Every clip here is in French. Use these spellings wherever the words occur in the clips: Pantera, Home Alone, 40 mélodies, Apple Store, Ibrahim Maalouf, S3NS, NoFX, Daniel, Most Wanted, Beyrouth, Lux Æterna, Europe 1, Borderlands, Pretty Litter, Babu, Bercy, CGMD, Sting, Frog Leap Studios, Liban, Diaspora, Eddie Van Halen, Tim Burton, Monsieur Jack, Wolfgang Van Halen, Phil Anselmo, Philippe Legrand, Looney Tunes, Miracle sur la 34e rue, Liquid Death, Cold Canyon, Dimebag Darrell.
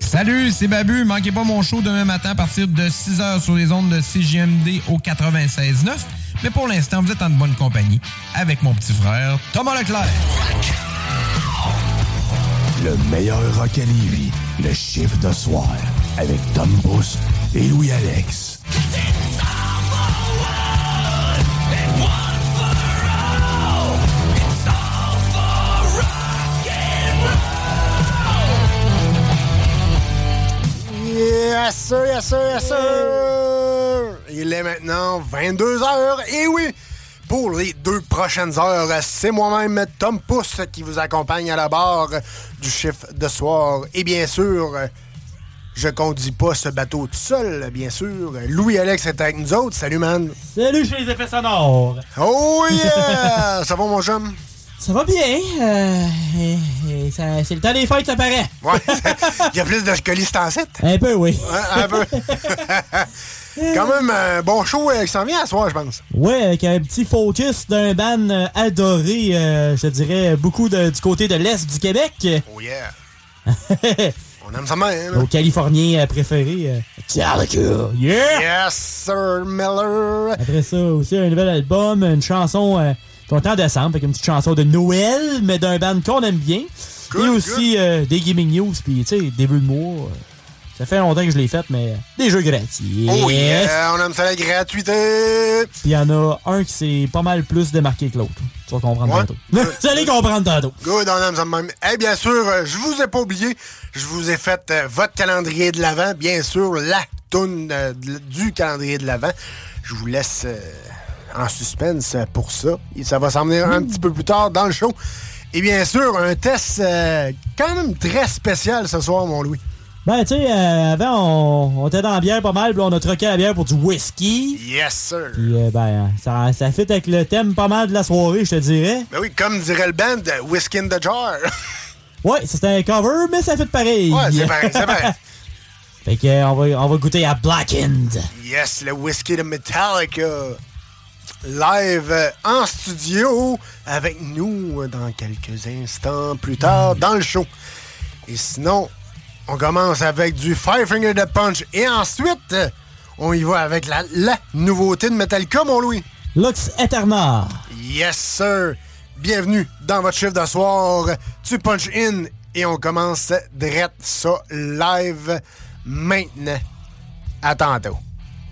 Salut, c'est Babu. Manquez pas mon show demain matin à partir de 6h sur les ondes de CGMD au 96.9. Mais pour l'instant, vous êtes en bonne compagnie avec mon petit frère Thomas Leclerc. Le meilleur rock à Lévis, le chiffre de soir, avec Tom Pousse et Louis-Alex. Yes sir, yes sir, yes sir! Il est maintenant 22h, et oui! Pour les 2 prochaines heures, c'est moi-même, Tom Pousse, qui vous accompagne à la barre du chiffre de soir. Et bien sûr, je conduis pas ce bateau tout seul, bien sûr. Louis-Alex est avec nous autres. Salut, man. Salut, chez les effets sonores. Oh yeah! Ça va, mon chum? Ça va bien. Et ça, c'est le temps des fêtes, ça paraît. Ouais. Il y a plus de chocolistes en 7. Un peu, oui. Ouais, un peu. Quand même un bon show qui s'en vient à soir, je pense. Oui, avec un petit focus d'un band adoré, je dirais, beaucoup du côté de l'Est du Québec. Oh yeah! On aime ça même. Nos Californiens préférés. Metallica! Yeah! Yes, Sir Miller! Après ça, aussi un nouvel album, une chanson qu'on entend en décembre, avec une petite chanson de Noël, mais d'un band qu'on aime bien. Good, et aussi des gaming news, puis tu sais, début de mois... Ça fait longtemps que je l'ai faite, mais des jeux gratuits. Oh yeah, on aime ça la gratuité. Puis il y en a un qui s'est pas mal plus démarqué que l'autre. Tu vas comprendre tantôt. Vous allez comprendre tantôt. Good, on aime ça même. Eh bien sûr, je vous ai pas oublié. Je vous ai fait votre calendrier de l'Avent. Bien sûr, la toune du calendrier de l'Avent. Je vous laisse en suspense pour ça. Et ça va s'en venir un petit peu plus tard dans le show. Et bien sûr, un test quand même très spécial ce soir, mon Louis. Ben, tu sais, avant, on était dans la bière pas mal, puis on a troqué la bière pour du whisky. Yes, sir. Puis, ben, ça fit avec le thème pas mal de la soirée, je te dirais. Ben oui, comme dirait le band, Whisky in the Jar. Ouais, c'était un cover, mais ça fit pareil. Ouais, c'est pareil, c'est pareil. Fait qu'on va goûter à Blackened. Yes, le whisky de Metallica. Live en studio avec nous dans quelques instants plus tard dans le show. Et sinon... On commence avec du Five Finger Death Punch et ensuite, on y va avec la nouveauté de Metallica, mon Louis. Lux Æterna. Yes, sir. Bienvenue dans votre chiffre de soir. Tu punch in et on commence direct ça live maintenant. À tantôt.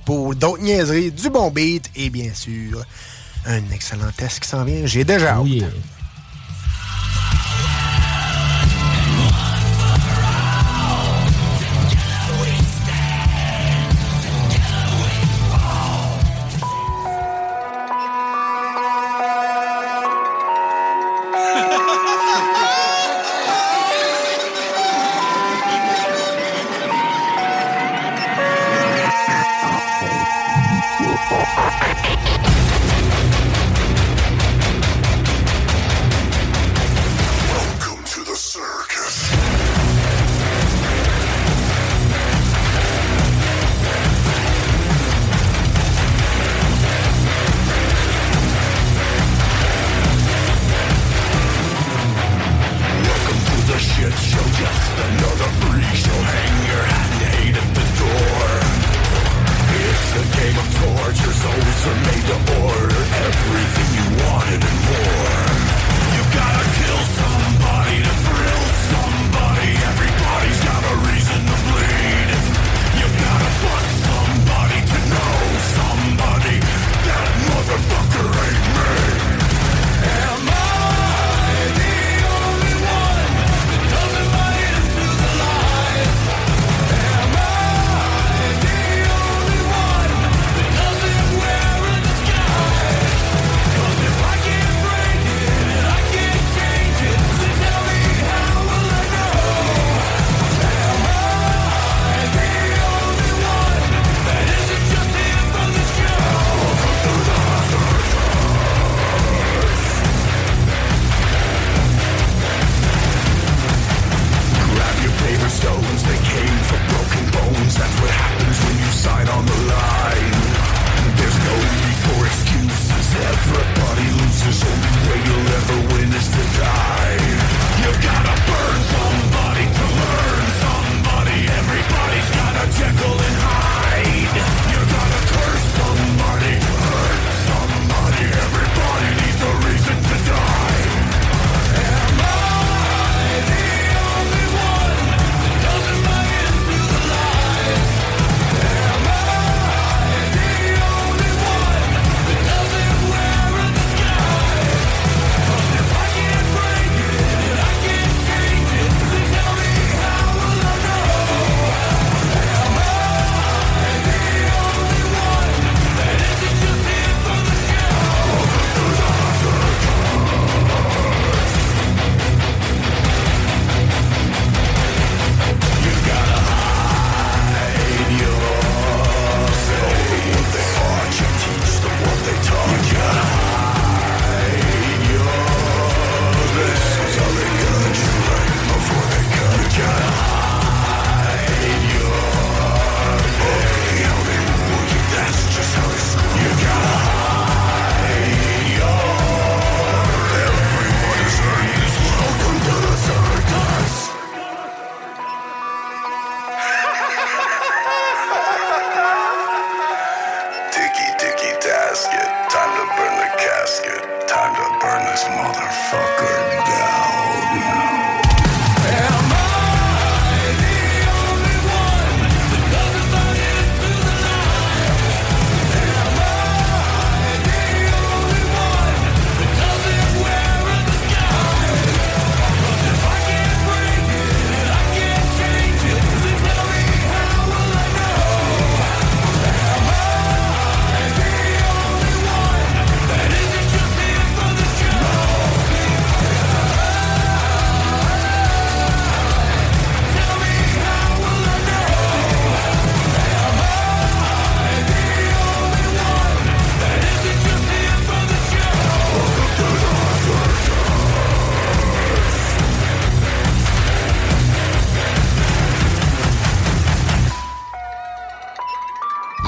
Pour d'autres niaiseries, du bon beat et bien sûr, un excellent test qui s'en vient. J'ai déjà hâte. Yeah. this motherfucker down.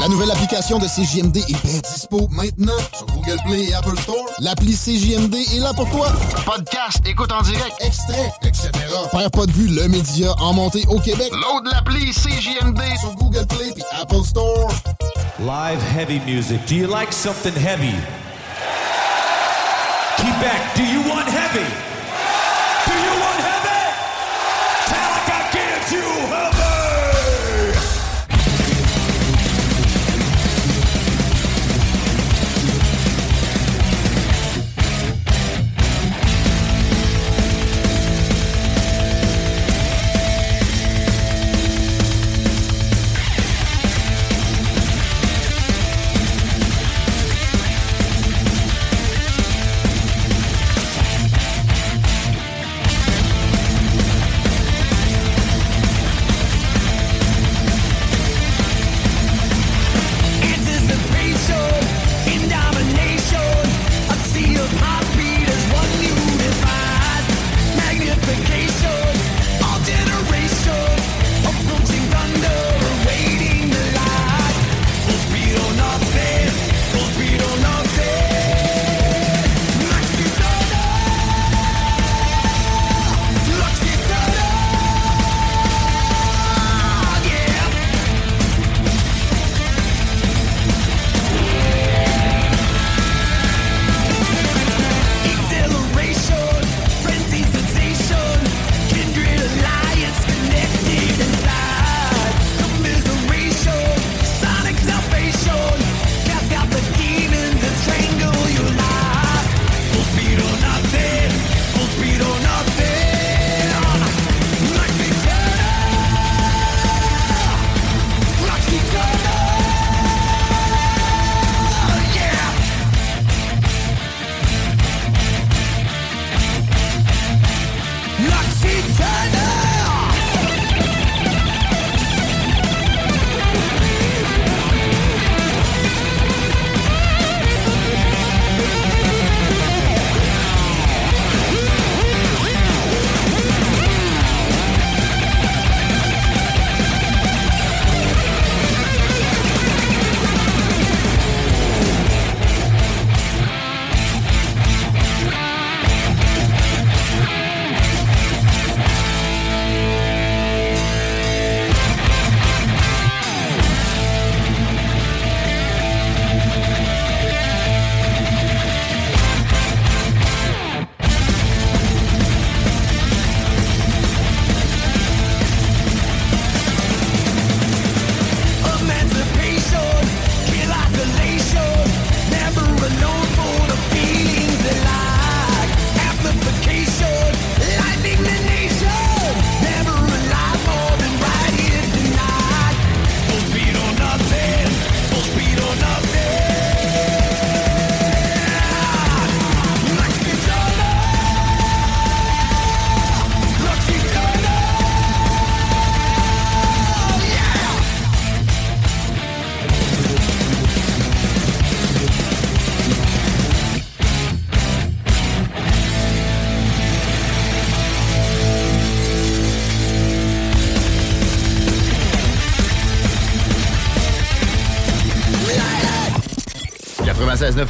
La nouvelle application de CGMD est bien dispo maintenant sur Google Play et Apple Store. L'appli CGMD est là pour toi. Podcast, écoute en direct, extrait, etc. Perds pas de vue le média en montée au Québec. Load l'appli CGMD sur Google Play et Apple Store. Live heavy music. Do you like something heavy? Quebec, do you want heavy? Do you want heavy? Metallica gives you heavy!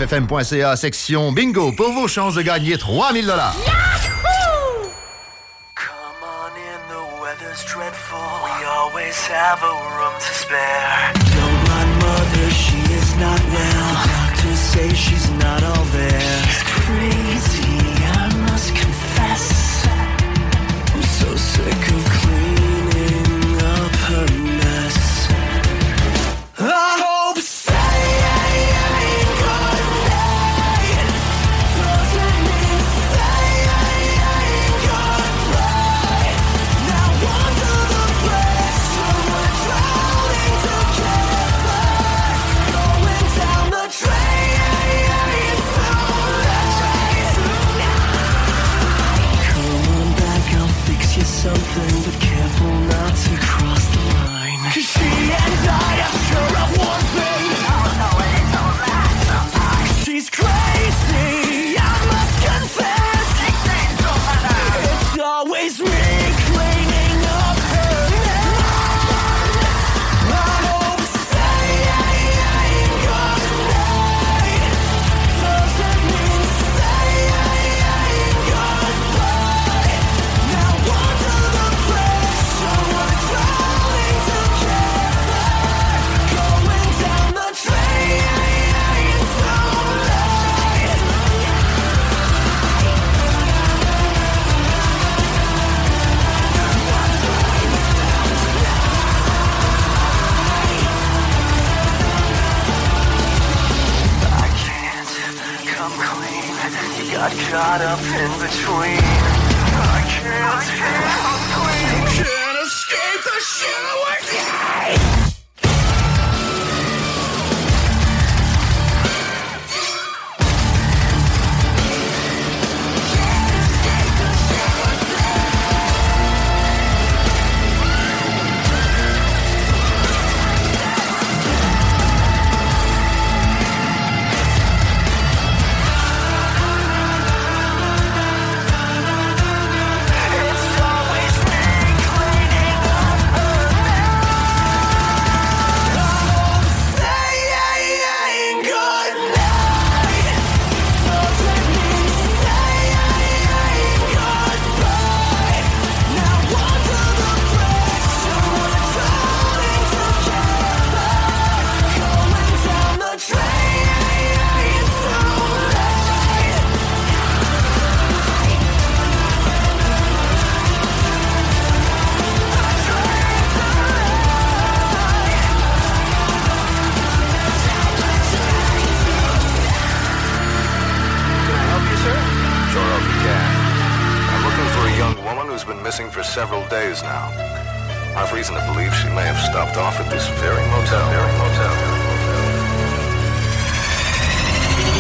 fm.ca section bingo pour vos chances de gagner 3 000 $. Yahoo! Come on in, the weather's dreadful. We always have a room to spare. Don't run, mother, she is not well. The doctors say she's not all there. She's crazy. caught up in between. I can't escape the shit away.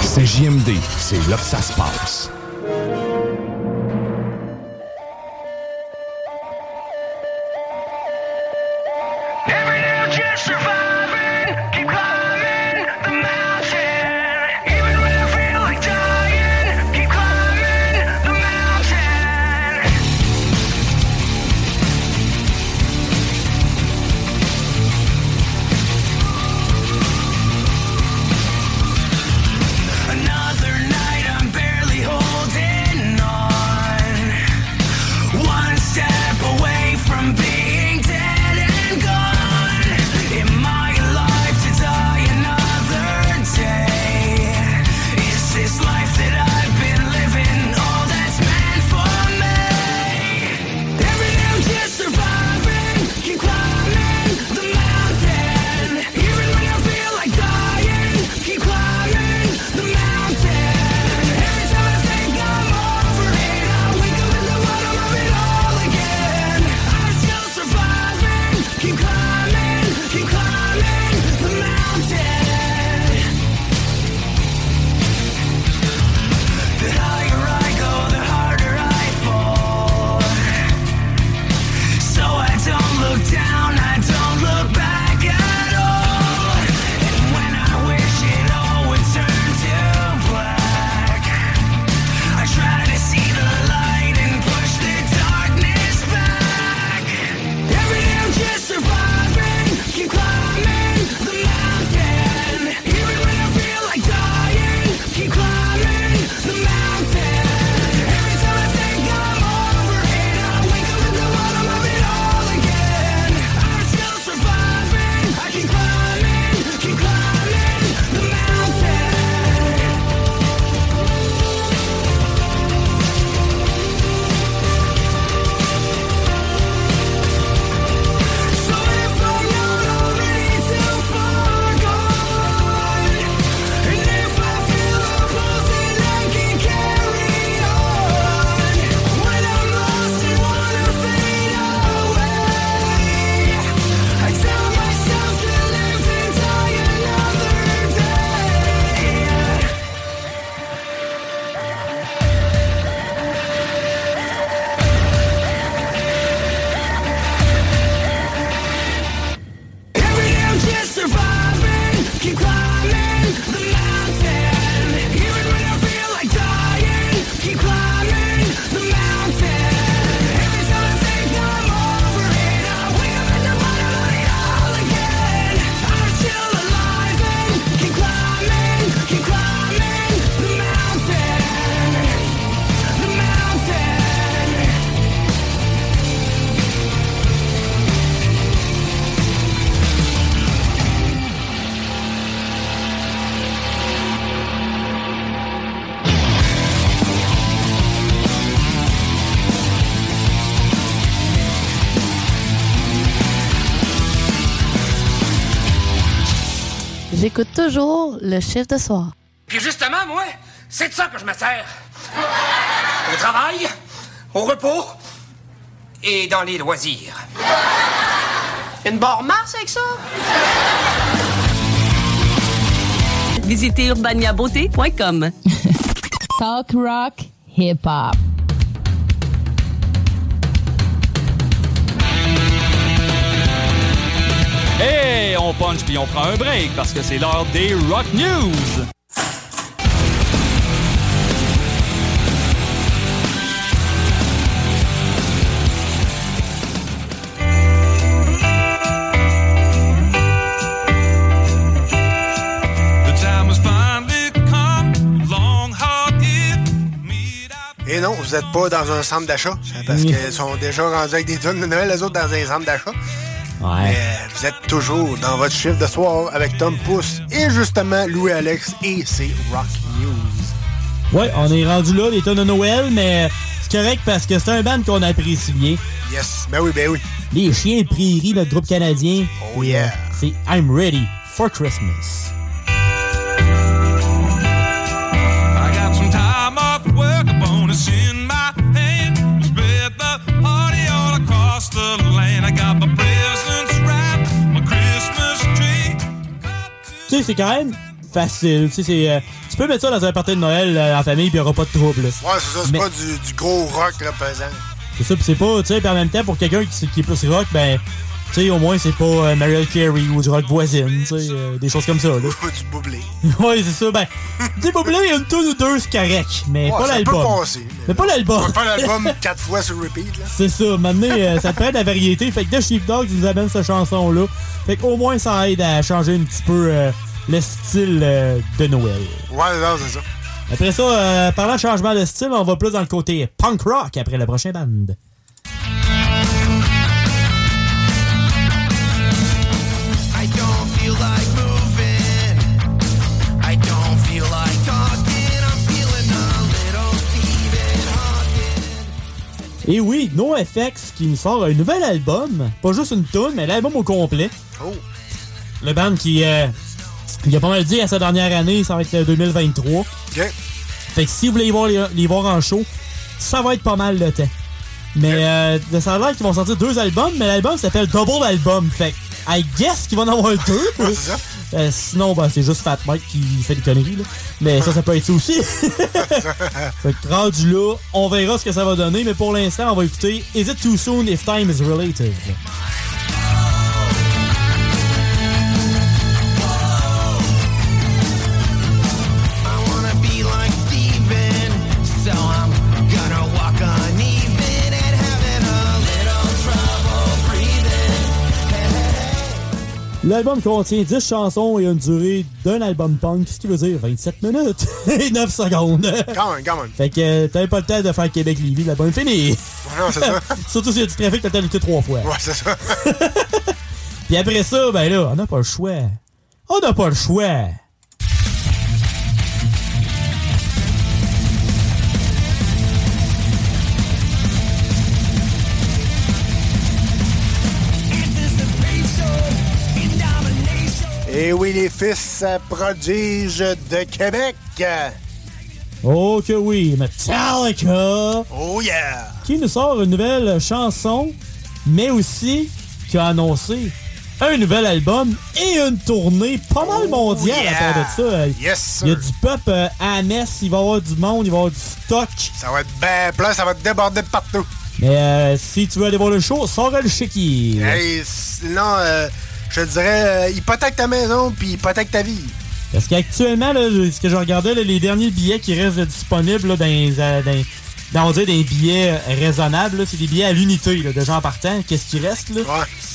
C'est JMD, c'est là que ça se passe. J'écoute toujours le chiffre de soir. Puis justement, moi, c'est de ça que je me sers. Au travail, au repos et dans les loisirs. Une barre Mars avec ça? Visitez urbaniabeauté.com. Talk rock, hip-hop. Hey, on punch puis on prend un break parce que c'est l'heure des Rock News. Et non, vous n'êtes pas dans un centre d'achat, parce qu'ils sont déjà rendus avec des tonnes de Noël, les autres dans un centre d'achat. Ouais. Vous êtes toujours dans votre chiffre de soir avec Tom Pousse et justement Louis-Alex et ses Rock News. Ouais, on est rendu là, les tonnes de Noël, mais c'est correct parce que c'est un band qu'on apprécie bien. Yes, ben oui, ben oui. Les Chiens de Prairie, notre groupe canadien. Oh yeah. C'est I'm Ready for Christmas. Tu sais, c'est quand même facile. Tu sais, c'est, tu peux mettre ça dans un party de Noël en famille pis y'aura pas de trouble. Ouais, c'est ça, c'est pas du gros rock là, pesant. C'est ça, pis c'est pas, tu sais, pis en même temps, pour quelqu'un qui est plus rock, ben, tu sais, au moins c'est pas Mariah Carey ou du rock voisine, tu sais, des choses comme ça. Là. Du Boublé. Ouais, c'est ça, ben, du Boublé, il y a une toune ou deux, c'est correct, mais ouais, pas ça l'album. Peut passer, mais pas l'album. On peut faire l'album 4 fois sur repeat, là. C'est ça, maintenant, ça te prend de la variété, fait que The Sheepdogs nous amène cette chanson-là. Fait qu'au moins, ça aide à changer un petit peu le style de Noël. Ouais, c'est ça. Après ça, parlant de changement de style, on va plus dans le côté punk rock après la prochaine bande. Et oui, NoFX qui nous sort un nouvel album. Pas juste une toune, mais l'album au complet. Oh. Le band qui il a pas mal dit à sa dernière année, ça va être 2023. Okay. Fait que si vous voulez les voir en show, ça va être pas mal le temps. Mais okay. Ça a l'air qu'ils vont sortir 2 albums, mais l'album s'appelle Double Album. Fait que I guess qu'ils vont en avoir 2. Sinon, ben, c'est juste Fat Mike qui fait des conneries. Là. Mais ça peut être ça aussi. Fait que rendu là, on verra ce que ça va donner. Mais pour l'instant, on va écouter Is It Too Soon If Time Is Relative? L'album contient 10 chansons et a une durée d'un album punk, ce qui veut dire 27 minutes et 9 secondes. Quand même. Fait que t'avais pas le temps de faire Québec-Lévis, l'album est fini. Non, c'est ça. Surtout s'il y a du trafic, t'as le temps d'écouter 3 fois. Ouais, c'est ça. Puis après ça, ben là, on n'a pas le choix. Et oui, les fils prodiges de Québec! Oh que oui, Metallica! Oh yeah! Qui nous sort une nouvelle chanson, mais aussi qui a annoncé un nouvel album et une tournée pas mal mondiale à part de ça. Yes, sir. Il y a du peuple à la messe, il va y avoir du monde, il va y avoir du stock. Ça va être bien plein, ça va te déborder de partout. Mais si tu veux aller voir le show, sors le chéquier. Hey, sinon... je te dirais, hypothèque ta maison puis hypothèque ta vie. Parce qu'actuellement, là, ce que je regardais, là, les derniers billets qui restent disponibles là, on dirait des billets raisonnables, là, c'est des billets à l'unité là, de gens partant. Qu'est-ce qui reste là,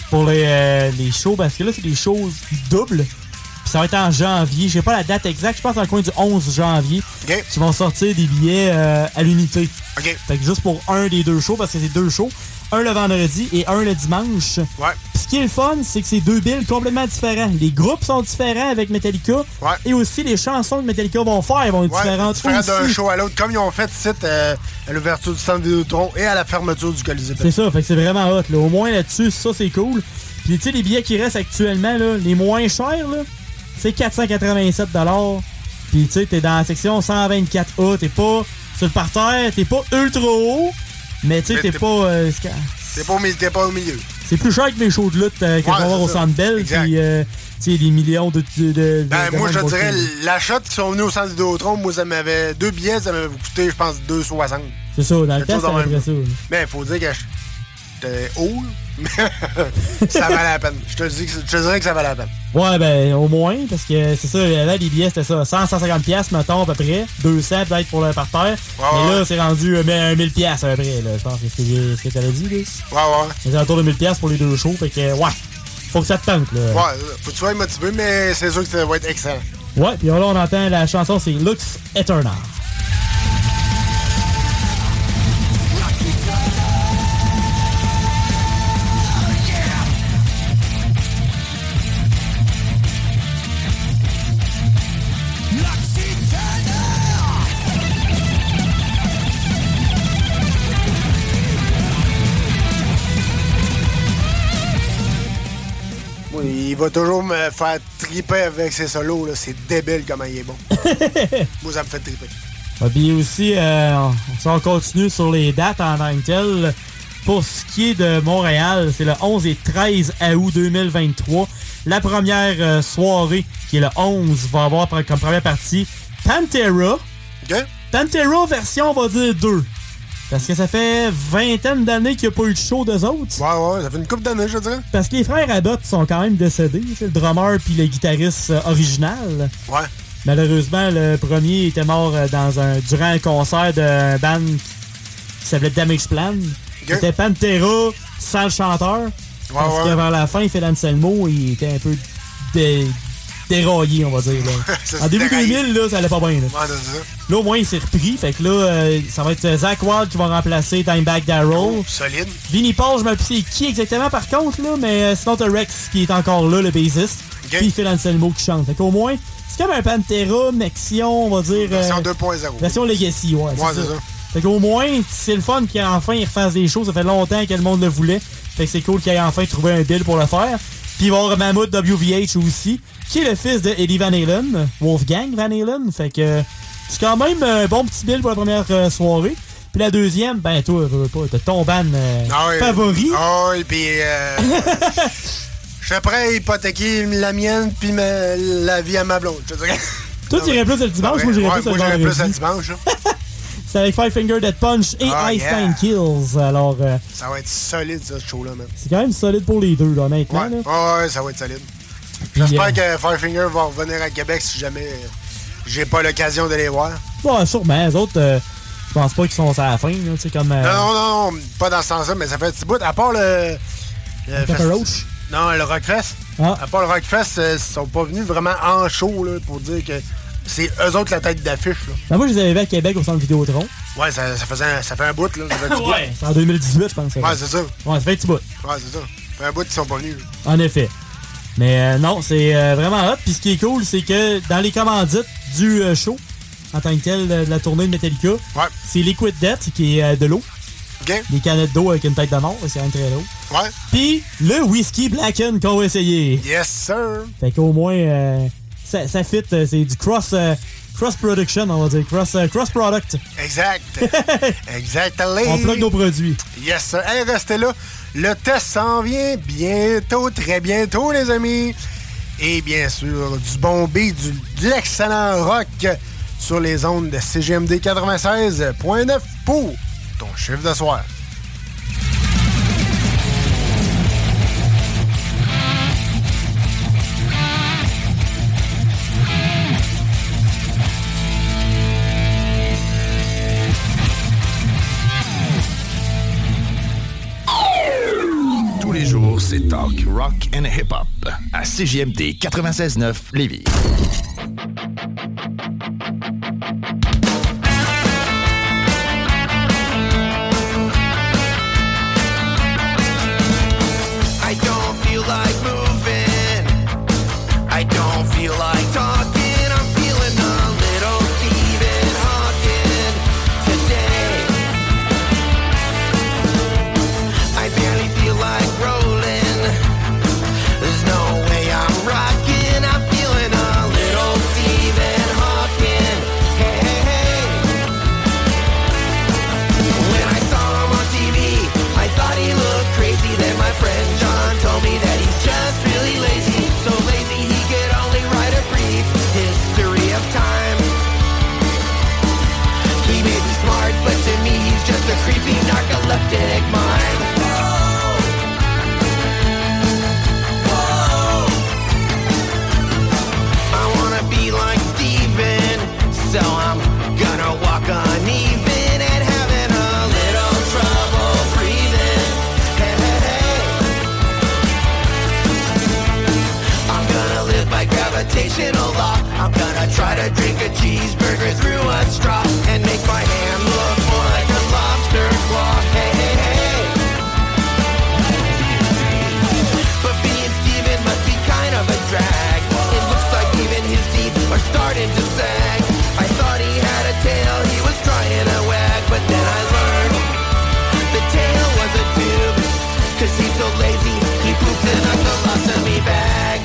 pour les shows? Parce que là, c'est des shows doubles. Puis ça va être en janvier. Je sais pas la date exacte. Je pense dans le coin du 11 janvier. Okay. Qui vont sortir des billets à l'unité. Okay. Fait que juste pour un des 2 shows, parce que c'est 2 shows. Un le vendredi et un le dimanche. Ouais. Puis ce qui est le fun, c'est que c'est 2 bills complètement différents. Les groupes sont différents avec Metallica. Ouais. Et aussi, les chansons que Metallica vont être différentes. C'est différent d'un show à l'autre, comme ils ont fait à l'ouverture du centre Vidéotron et à la fermeture du Colisée. C'est ça, fait que c'est vraiment hot. Là. Au moins là-dessus, ça, c'est cool. Puis tu sais, les billets qui restent actuellement, là, les moins chers, là, c'est 487$. Puis tu sais, t'es dans la section 124A, t'es pas... sur le parterre, t'es pas ultra haut, mais tu sais, t'es pas au milieu. C'est plus cher que mes shows de lutte qu'on va avoir au Centre Bell, puis tu sais, des millions de moi, je dirais, l'achat qui sont venus au Centre Vidéotron, moi, ça m'avait deux billets, ça m'avait coûté, je pense, 2,60. C'est ça, dans le temps, ça m'avait ça. Mais il faut dire que j'étais haut, mais ça valait la peine. Je te dirais que ça valait la peine. Ouais, ben, au moins, parce que c'est ça, là, les billets, c'était ça, 100, 150$, mettons, à peu près, 200 peut-être pour le parterre. Mais là, c'est rendu 1000$ à peu près, là, je pense que c'est ce que t'avais dit, là. Ouais. C'est autour de 1000$ pour les deux shows, fait que, ouais. Faut que ça te tente, là. Ouais, faut que tu sois motivé, mais c'est sûr que ça va être excellent. Ouais, puis là, on entend la chanson, c'est Lux Æterna. Il va toujours me faire triper avec ses solos. Là. C'est débile comment il est bon. Moi, ça me fait triper. Ah, puis aussi, si on continue sur les dates en tant que telles, pour ce qui est de Montréal, c'est le 11 et 13 août 2023. La première soirée, qui est le 11, va avoir comme première partie Pantera. Okay. Pantera version, on va dire, 2. Parce que ça fait vingtaine d'années qu'il n'y a pas eu de show d'eux autres. Ouais, ça fait une couple d'années, je dirais. Parce que les frères Abbott sont quand même décédés, le drummer puis le guitariste original. Ouais. Malheureusement, le premier était mort durant un concert d'un band qui s'appelait Damage Plan. Okay. C'était Pantera sans le chanteur. Parce que vers la fin, Phil Anselmo, il était un peu déraillé, on va dire. En début 2000, là, ça allait pas bien. Là. Là, au moins, il s'est repris. Fait que là, ça va être Zakk Wylde qui va remplacer Dimebag Darrell. Solide. Vinnie Paul, je me rappelle qui exactement, par contre, là, mais sinon, t'as Rex qui est encore là, le bassiste. Okay. Puis Phil Anselmo qui chante. Fait qu'au moins, c'est comme un Pantera, Mexion, on va dire... version 2.0. Version Legacy, ouais. C'est ça. Fait qu'au moins, c'est le fun qu'enfin, ils refassent des choses. Ça fait longtemps que le monde le voulait. Fait que c'est cool qu'il ait enfin trouvé un deal pour le faire. Puis il va y avoir Mammoth WVH aussi, qui est le fils de Eddie Van Halen, Wolfgang Van Halen. Fait que c'est quand même un bon petit bill pour la première soirée. Puis la deuxième, ben toi, t'as ton ban favori. Oui, puis je suis prêt à hypothéquer la mienne puis la vie à ma blonde, je dirais. Toi, tu irais plus le dimanche, moi j'irais plus le vendredi. Moi, j'irais plus le dimanche, là. C'est avec Five Finger Death Punch et Einstein Kills. Alors, ça va être solide, ça, ce show-là, man. C'est quand même solide pour les deux, là, maintenant. Ouais, là. Oh, ouais, ça va être solide. Puis, j'espère que Five Finger va revenir à Québec si jamais j'ai pas l'occasion de les voir. Ouais, sûrement. Les autres, je pense pas qu'ils sont à la fin, là, tu sais, comme... Non, pas dans ce sens-là, mais ça fait un petit bout. À part le Roach? Non, le Rockfest. Ah. À part le Rockfest, ils sont pas venus vraiment en show, là, pour dire que... C'est eux autres la tête d'affiche, là. Ben moi, je les avais vus à Québec au Centre Vidéotron. Ouais, ça fait un bout, là. Ça fait un petit bout. Ouais, c'est en 2018, je pense. Ça. Ouais, c'est ça. Ouais, ça fait un petit bout. Ouais, c'est ça. Ça fait un bout qu'ils sont pas venus. Là. En effet. Mais non, c'est vraiment hot. Puis ce qui est cool, c'est que dans les commandites du show, en tant que tel, de la tournée de Metallica, c'est Liquid Death, qui est de l'eau. Okay. Des canettes d'eau avec une tête de mort, c'est un très lourd. Ouais. Puis le whisky Blackened qu'on va essayer. Yes, sir. Fait qu'au moins... Ça fit, c'est du cross-production, on va dire, cross-product. Exact. Exactement. On plug nos produits. Yes, sir. Hey, restez là. Le test s'en vient bientôt, très bientôt, les amis. Et bien sûr, du bon beat, de l'excellent rock sur les ondes de CGMD 96.9 pour ton chiffre de soir. C'est Talk Rock and Hip Hop à CGMD 96.9 Lévis. I don't feel like moving. I don't feel like talking. There's no way I'm rocking, I'm feeling a little deep. sensational law. I'm gonna try to drink a cheeseburger through a straw and make my hand look more like a lobster claw. Hey, hey, hey. But being Steven must be kind of a drag. It looks like even his teeth are starting to sag. I thought he had a tail, he was trying to wag, but then I learned the tail was a tube. 'Cause he's so lazy, he poops in a colostomy bag.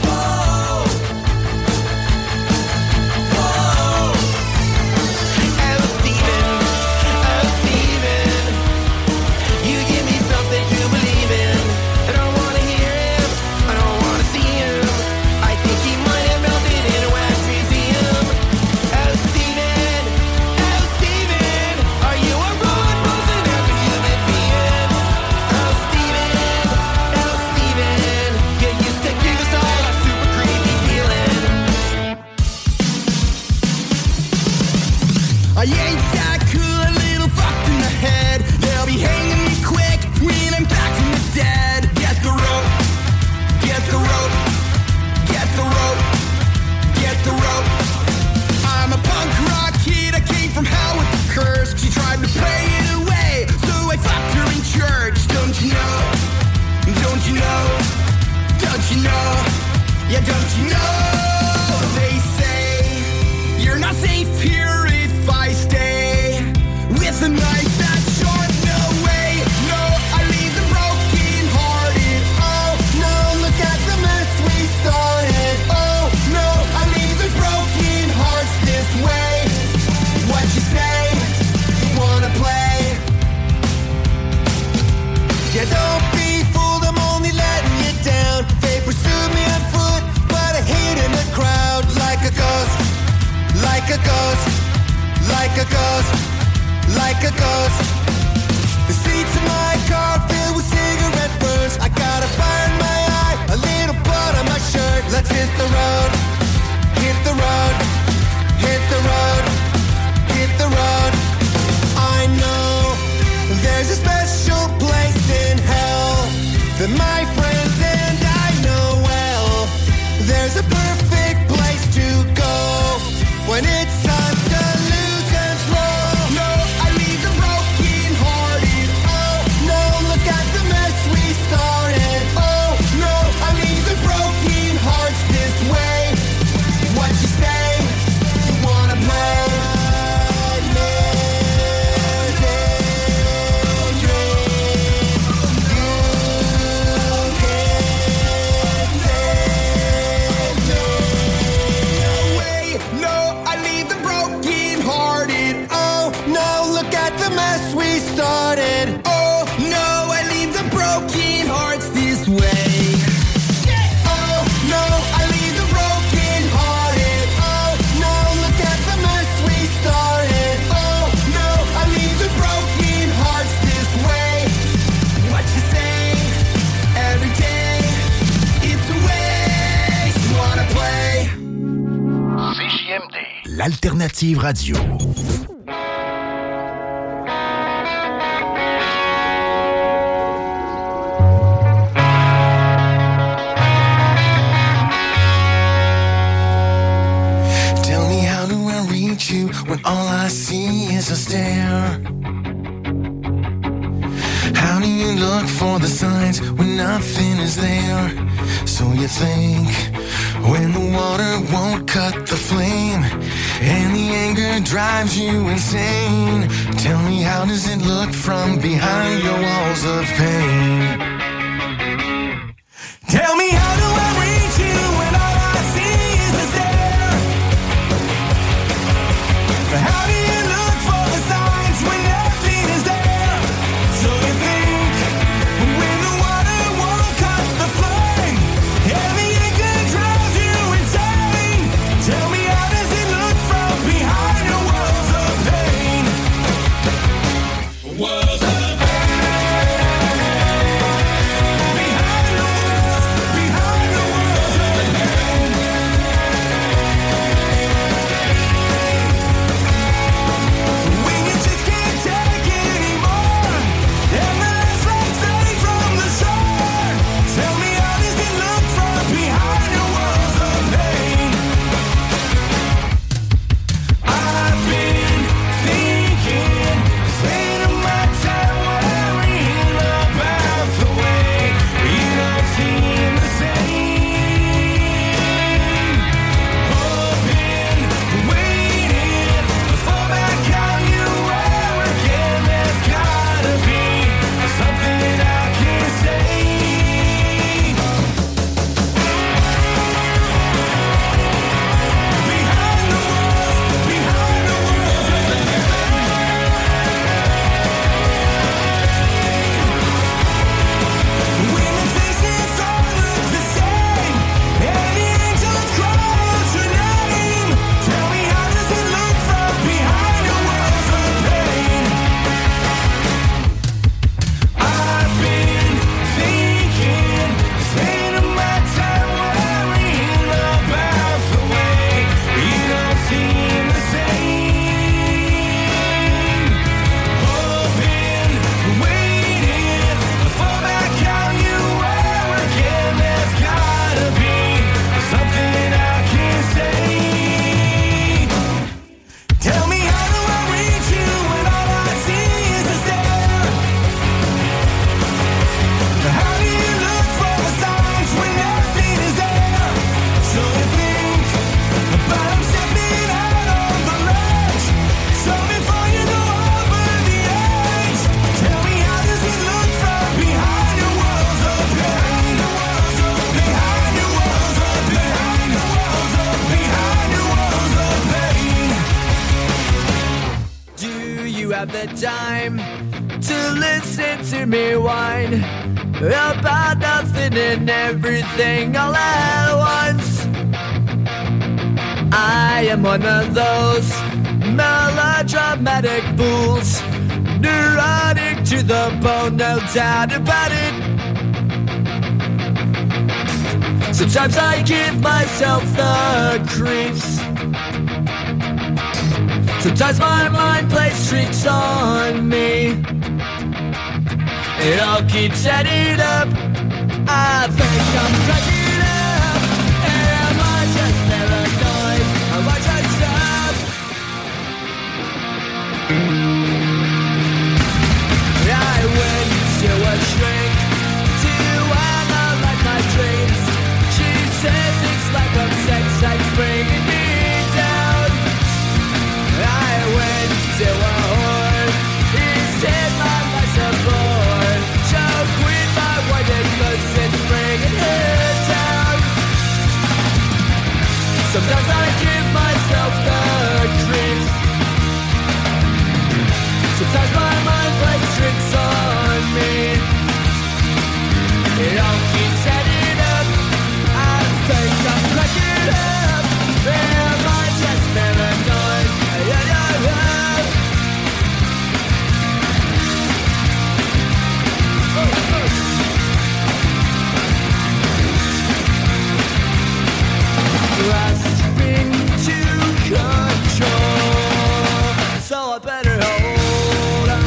L'Alternative Radio. Tell me how do I reach you when all I see is a stare? How do you look for the signs when nothing is there? So you think when the water won't cut the flame and the anger drives you insane. Tell me, how does it look from behind your walls of pain? the time to listen to me whine about nothing and everything all at once. I am one of those melodramatic fools, neurotic to the bone, no doubt about it. Sometimes I give myself the creeps. Sometimes my mind plays tricks on me. It all keeps adding up. I think I'm cracking up. And am I just paranoid? Am I just dumb? I went to a shrink to analyze my dreams. She says it's like a sex that's bringing me. There were horns, he said my life's a born. Shall quit my white and boots and bring her down. Sometimes I give myself the creeps. Sometimes my mind plays tricks on me. It all keeps adding up. I think I'm cracking up. Am I just paranoid? Grasping to control, so I better hold on.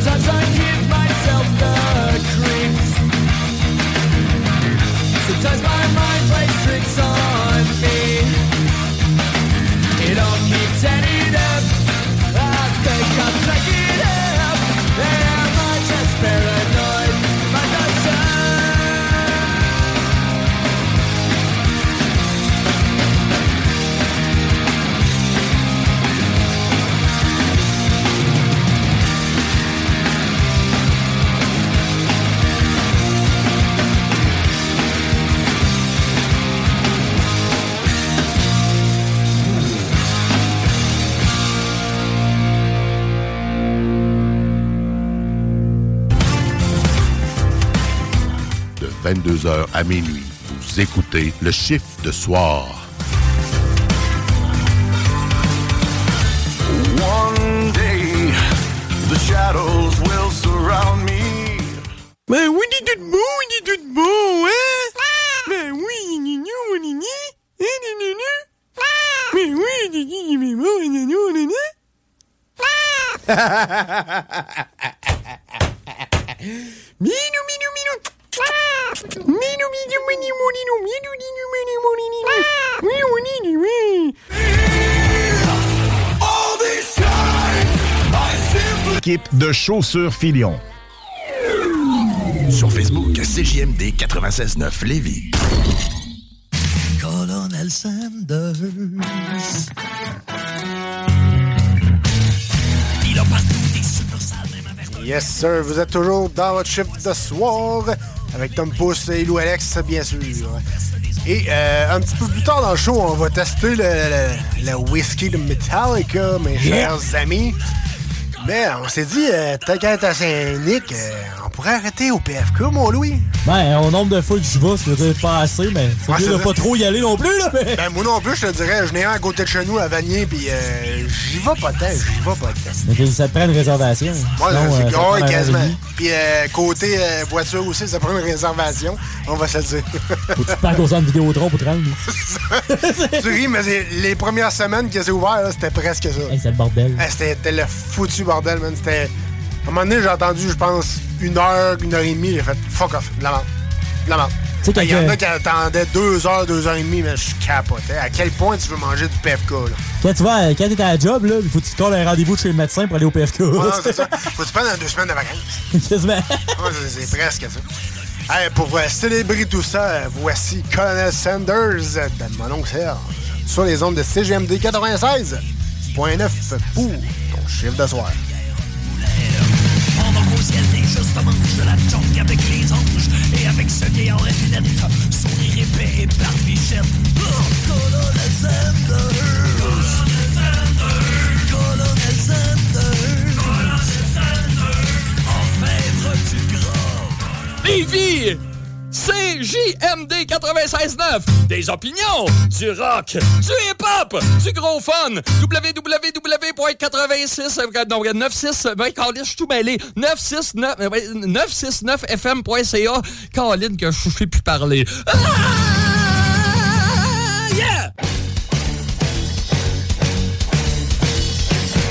Sometimes I give myself the creeps. Sometimes my mind plays tricks on me. It all keeps adding up. I think I'm cracking up. Am I just paranoid? Am I just de 22h à minuit, vous écoutez le chiffre de soir. One day, the shadows will surround me. Ben oui, il est tout beau, hein? Ben oui, il est tout beau, il est tout beau, ben oui, il est tout beau, il est tout beau. Minou, minou, minou. Équipe de chaussures Filion. Sur Facebook, CGMD 96.9 Lévis. Colonel Sanders. Il a partout des succursales, même avec... Yes, sir, vous êtes toujours dans votre chiffre de soir. Avec Tom Pousse et Louis-Alex, bien sûr. Et un petit peu plus tard dans le show, on va tester le whisky de Metallica, mes chers amis. Mais on s'est dit, tant qu'à être à Saint-Nic, on pourrait arrêter au PFK, mon Louis. Ben, au nombre de fois que je vais, ça veut dire pas assez, mais c'est mieux de pas trop y aller non plus, là. Mais... Ben, moi non plus, je te dirais, je n'ai un à côté de chez nous, à Vanier, puis j'y vais pas tant. Donc, ça te prend une réservation. Ouais, non, c'est gros, quasiment. Puis côté voiture aussi, ça prend une réservation, on va se le dire. Faut que tu parques au centre Vidéotron pour te rendre. Tu ris, mais les premières semaines qu'ils étaient ouverts, là, c'était presque ça. Hey, c'était le bordel. Hey, c'était le foutu bordel, man. C'était... À un moment donné, j'ai entendu, je pense, 1 heure, 1 heure et demie, j'ai fait « fuck off, de la merde ». Il y en a qui attendaient 2 heures, 2 heures et demie, mais je capotais. À quel point tu veux manger du PFK, là? Quand tu vas, quand t'es à la job, là, il faut que tu te colles un rendez-vous chez le médecin pour aller au PFK. Ouais, non, c'est ça. Faut que tu prennes 2 semaines de vacances. Quasiment. Ouais, c'est presque ça. Hey, pour célébrer tout ça, voici Colonel Sanders de Mon oncle Serge sur les ondes de CGMD 96.9 pour ton chiffre de soir. Pendant qu'au ciel des justes mangent de la jungle avec les anges et avec ceux qui ont la lunette, sourire épais et par bichette. Colonel Sanders, Colonel Sanders, Colonel Sanders, Colonel Sanders, en fèvre du gras. Lévi! CJMD 96.9. Des opinions, du rock, du hip-hop, du gros fun. www.96.969 969fm.ca. Caroline, que je ne sais plus parler. Ah! Yeah!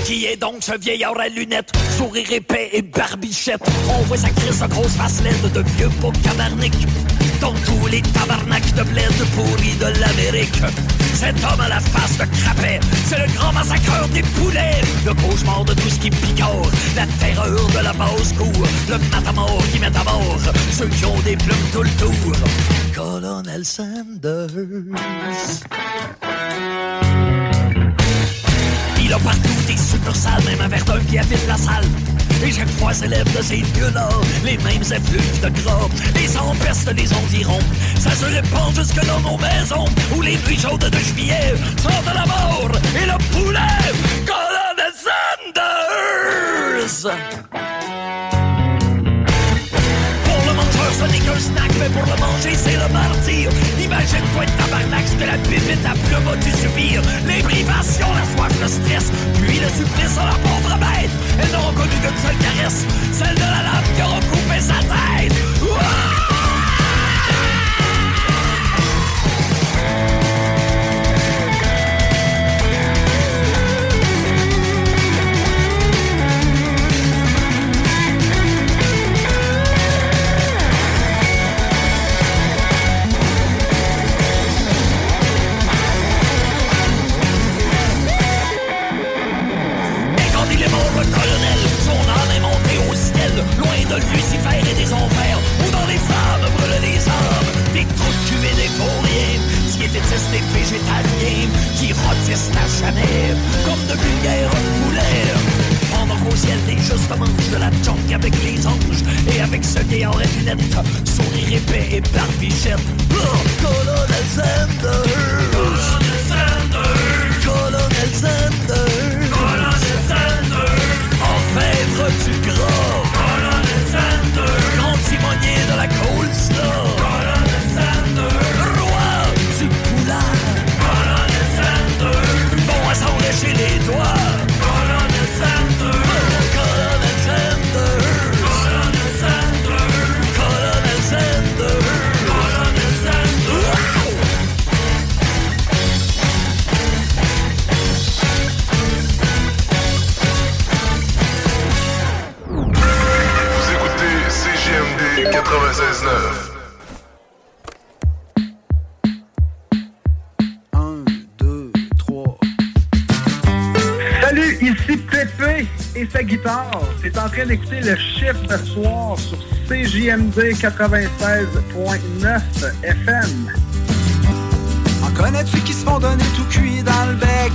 Qui est donc ce vieillard à lunettes, sourire épais et barbichette? On voit sa crise de grosse face laide de vieux pot cabarnic dans tous les tabarnaks de bled pourri de l'Amérique. Cet homme à la face de crapet, c'est le grand massacreur des poulets, le cauchemar de tout ce qui picore, la terreur de la basse-cour, le matamor qui met à mort ceux qui ont des plumes tout le tour. Colonel Sanders. Il a partout des succursales, même un verre d'un qui habite la salle. Et chaque fois s'élève de ces lieux-là les mêmes effluves de gras. Les empestes des environs, ça se répand jusque dans nos maisons, où les nuits chaudes de juillet sont de la mort et le poulet. Colonel Sanders. Pour le mangeur, ce n'est qu'un snack, mais pour le manger, c'est le martyr. Imagine-toi une tabarnak, ce que la pépite à plume a dû subir. Les privations, la soif, le stress, puis le supplice à la pauvre bête. Elles n'auront connu qu'une seule caresse, celle de la lame qui aura coupé sa tête. Ouah! Loin de Lucifer et des enfers, où dans les femmes brûlent les hommes, des trous de cul et des fourriers, diététistes et végétaliens, qui rôtissent à jamais, comme de vulgaires poulets. Pendant qu'au ciel des justes mangent de la junk avec les anges, et avec ceux qui ont la lunette, sourire épais et barbichette. Colonel Sanders, Colonel Sanders, Colonel Sanders, Colonel Sanders, fèvre du gras. Colonel Sanders, grand timonier de la Cold Star. Colonel Sanders, roi du poulard. Colonel Sanders, bon à s'en lécher les doigts. Colonel Sanders, Colonel Sanders, Colonel Sanders, Colonel Sanders, Colonel Sanders. Salut, ici Pépé et sa guitare. T'es en train d'écouter le chiffre de soir sur CJMD 96.9 FM. En connais-tu qui se font donner tout cuit dans le bec?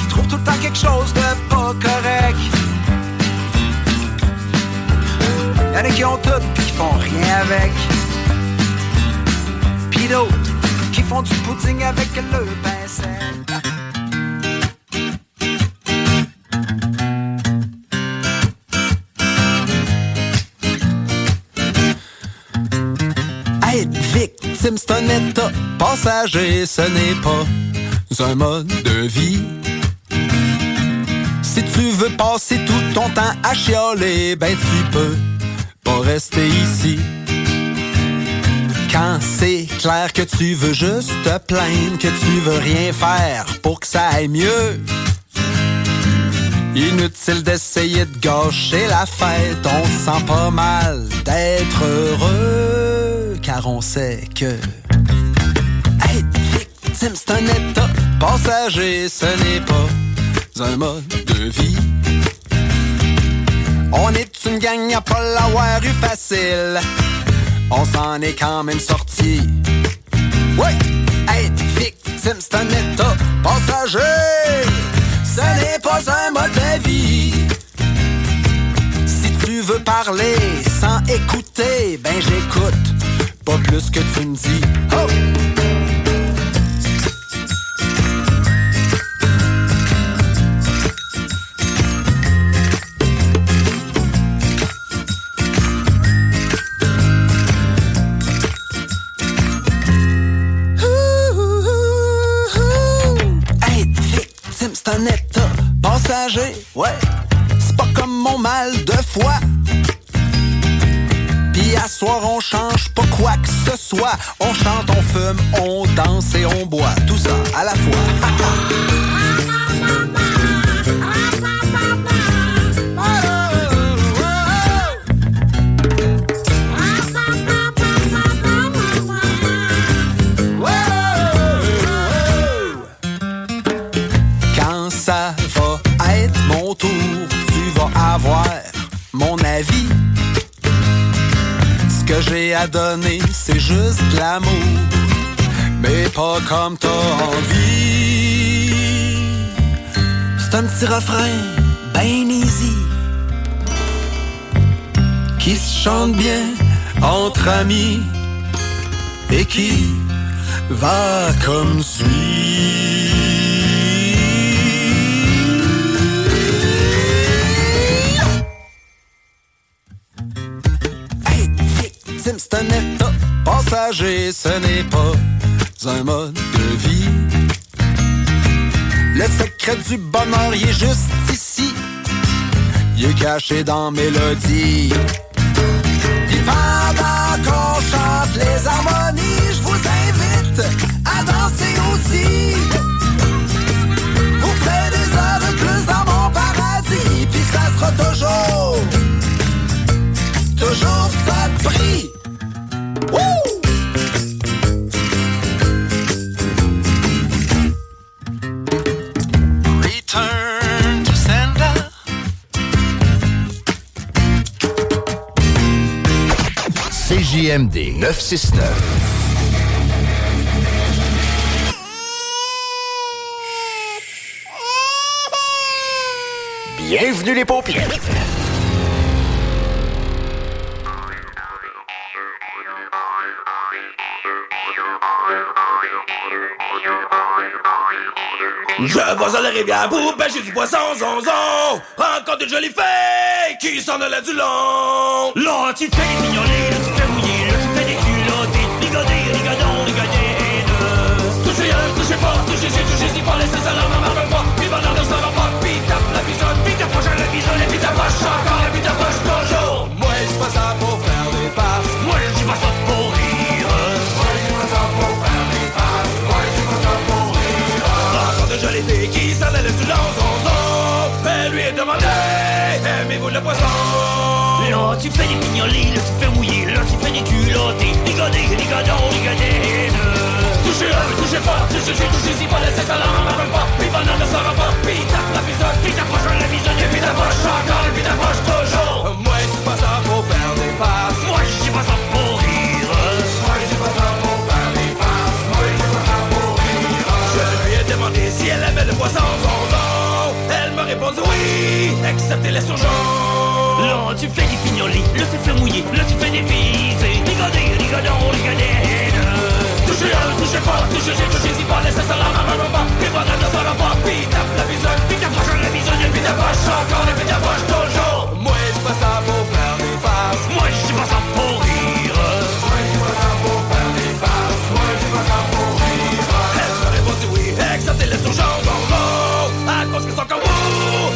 Qui trouvent tout le temps quelque chose de pas correct? Y'en a qui ont tout pis qui font rien avec, pis d'autres qui font du pudding avec le pain sec. Être victime, c'est un état passager, ce n'est pas un mode de vie. Si tu veux passer tout ton temps à chialer, ben tu peux pas rester ici. Quand c'est clair que tu veux juste te plaindre, que tu veux rien faire pour que ça aille mieux, inutile d'essayer de gâcher la fête. On se sent pas mal d'être heureux, car on sait que être victime, c'est un état passager, ce n'est pas un mode de vie. On est une gang à pas l'avoir eu facile. On s'en est quand même sorti. Oui, être victime, c'est un état passager. Ce n'est pas un mode de vie. Si tu veux parler sans écouter, ben j'écoute pas plus que tu me dis. Oh! C'est un état passager, ouais. C'est pas comme mon mal de foi. Pis à soir on change pas quoi que ce soit. On chante, on fume, on danse et on boit. Tout ça à la fois. Ça va être mon tour, tu vas avoir mon avis. Ce que j'ai à donner, c'est juste l'amour, mais pas comme t'as envie. C'est un petit refrain, ben easy, qui se chante bien entre amis et qui va comme suit. C'est un état passager, ce n'est pas un mode de vie. Le secret du bonheur, il est juste ici. Il est caché dans mélodie. Et pendant qu'on chante les harmonies, je vous invite à danser aussi. Vous ferez des heures de plus dans mon paradis, puis ça sera toujours ça de prix. Woo! Return to sender. CJMD 969. Bienvenue les pompiers. Je vois à la rivière pour pêcher du poisson, zonzon. Encore une jolie fille qui s'en allait du long. Là, tu te fais des mignolets, là, tu te fais mouiller, là, tu te fais des culottes, bigoder, rigodon, rigodine. Touchez pas, touchez pas, laissez ça là, maman veut pas, puis bonheur ne s'en va pas, puis tape la bisonne, puis t'approches à la bisonne, et puis t'approches encore, et puis t'approches toujours. Moi, je fais ça pour faire des farces, moi, je fais ça pour rire. Moi, je fais ça pour faire des farces, moi, je fais ça pour jolie fille qui s'en allait du long, zonzon. Elle lui a demandé, aimez-vous le poisson? Là tu fais des pignolets, là tu fais mouiller, là tu fais des culottes, rigodés, rigodons, rigodés. Touchez-y pas, laissez ça là, m'appelle pas, puis bonheur ne s'en va pas, puis tape la pisonne, puis t'approches à la pisonne, et puis t'approches encore, et puis t'approches toujours. Moi je suis pas ça pour faire des farces, moi je suis pas ça pour rire. Moi je suis pas ça pour faire des farces, moi je suis pas ça pour rire. Demandé si elle aimait le poisson, zonzon. Elle me répondit oui, excepté les surgeons. Là tu fais des pignolets, là tu fais mouiller, là tu fais des visées, rigodés, rigodons, rigodés. Touchez-y pas, laissez ça là, maman pas, puis bonheur ne s'en va pas, puis tape la bisonne, puis t'approches à la bisonne, et puis t'approches encore, et puis t'approches toujours. Moi je fais ça pour faire des farces, moi je fais ça pour rire. Moi je fais ça pour faire des farces, moi je fais ça pour rire. Acceptez les urgences, zonzon. À cause qu'ils sont comme vous,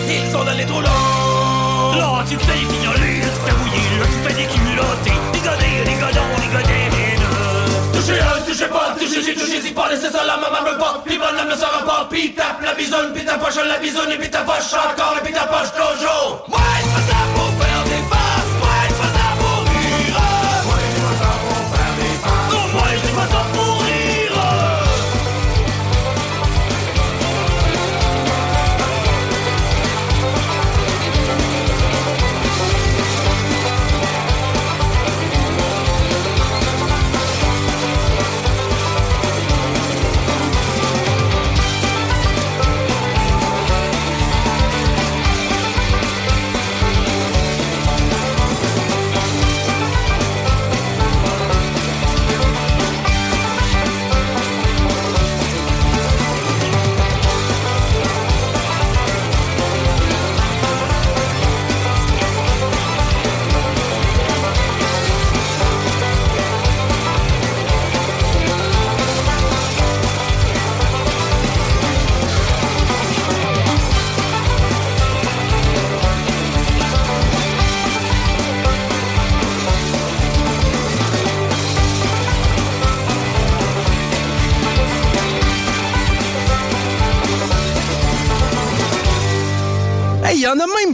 ils sont dans les trous longs. Là tu fais des pignolets, là tu fais mouiller, là tu fais des culottés, rigodés, rigodons, rigodés. Touchez-y pas, laissez ça là, maman veut pas, pis bonhomme ne s'en va pas, pis tape la bisonne, pis t'approches à la bisonne, et pis t'approches encore, et pis t'approches toujours. Ouais, c'est pas ça pour faire des farces, ouais, c'est pas ça pour rire. Ouais, c'est pas ça pour faire des farces, non, moi je pas ça pour rire.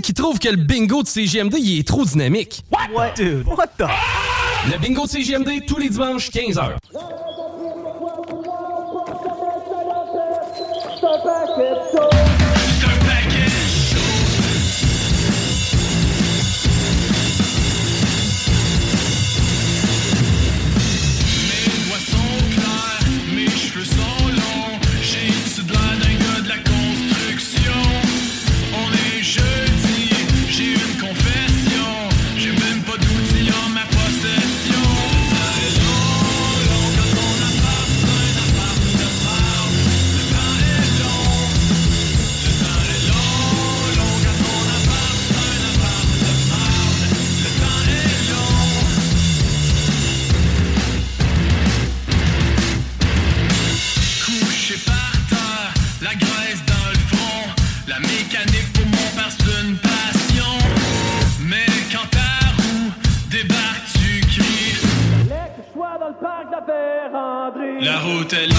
qui trouvent que le bingo de CGMD, il est trop dynamique. What? Dude? What the... Le bingo de CGMD, tous les dimanches, 15h. La route est longue.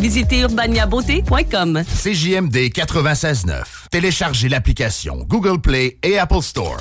Visitez urbaniabeauté.com. CJMD 96.9. Téléchargez l'application Google Play et Apple Store.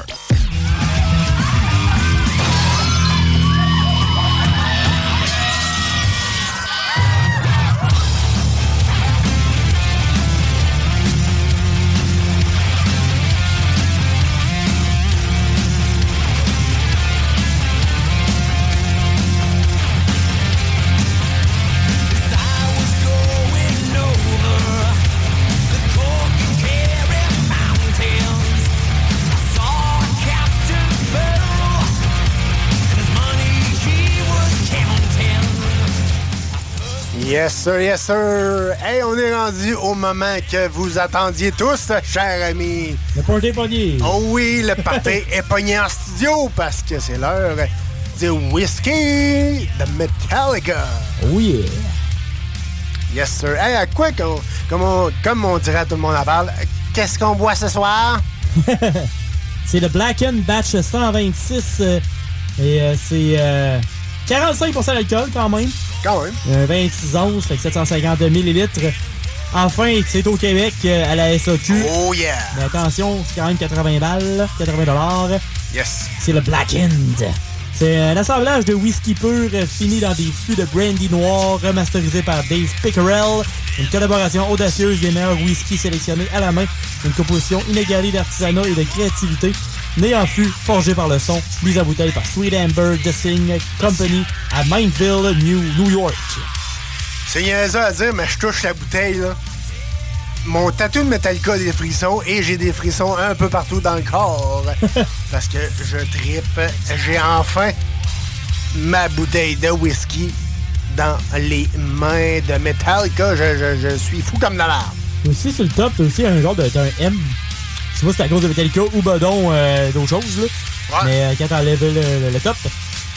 Yes sir, yes sir! Hey, on est rendu au moment que vous attendiez tous, chers amis! Le party est pogné! Oh oui, le party est pogné en studio parce que c'est l'heure du whisky de Metallica! Oui! Yes sir! Hey, à quoi, comme on dirait à tout le monde à parle, qu'est-ce qu'on boit ce soir? C'est le Blackened Batch 126 c'est 45% d'alcool quand même. 26 onces, fait que 750 ml. Enfin, c'est au Québec, à la SAQ. Oh yeah! Mais attention, c'est quand même 80 balles, 80$. Yes! C'est le Blackened. C'est un assemblage de whisky pur fini dans des fûts de brandy noir remasterisé par Dave Pickerel. Une collaboration audacieuse des meilleurs whiskies sélectionnés à la main. Une composition inégalée d'artisanat et de créativité. Né en fût, forgé par le son, mise en bouteille par Sweet Amber Distilling Company à Mindville, New York. C'est niaiseux à dire, mais je touche la bouteille, là. Mon tatou de Metallica a des frissons et j'ai des frissons un peu partout dans le corps. Parce que je trippe. J'ai enfin ma bouteille de whisky dans les mains de Metallica. Je suis fou comme dans l'arbre. Aussi, sur le top, c'est aussi un genre de un M. Je sais pas si c'est à cause de Metallica ou badon d'autres choses, là. Ouais. Mais quand t'enlèves le top,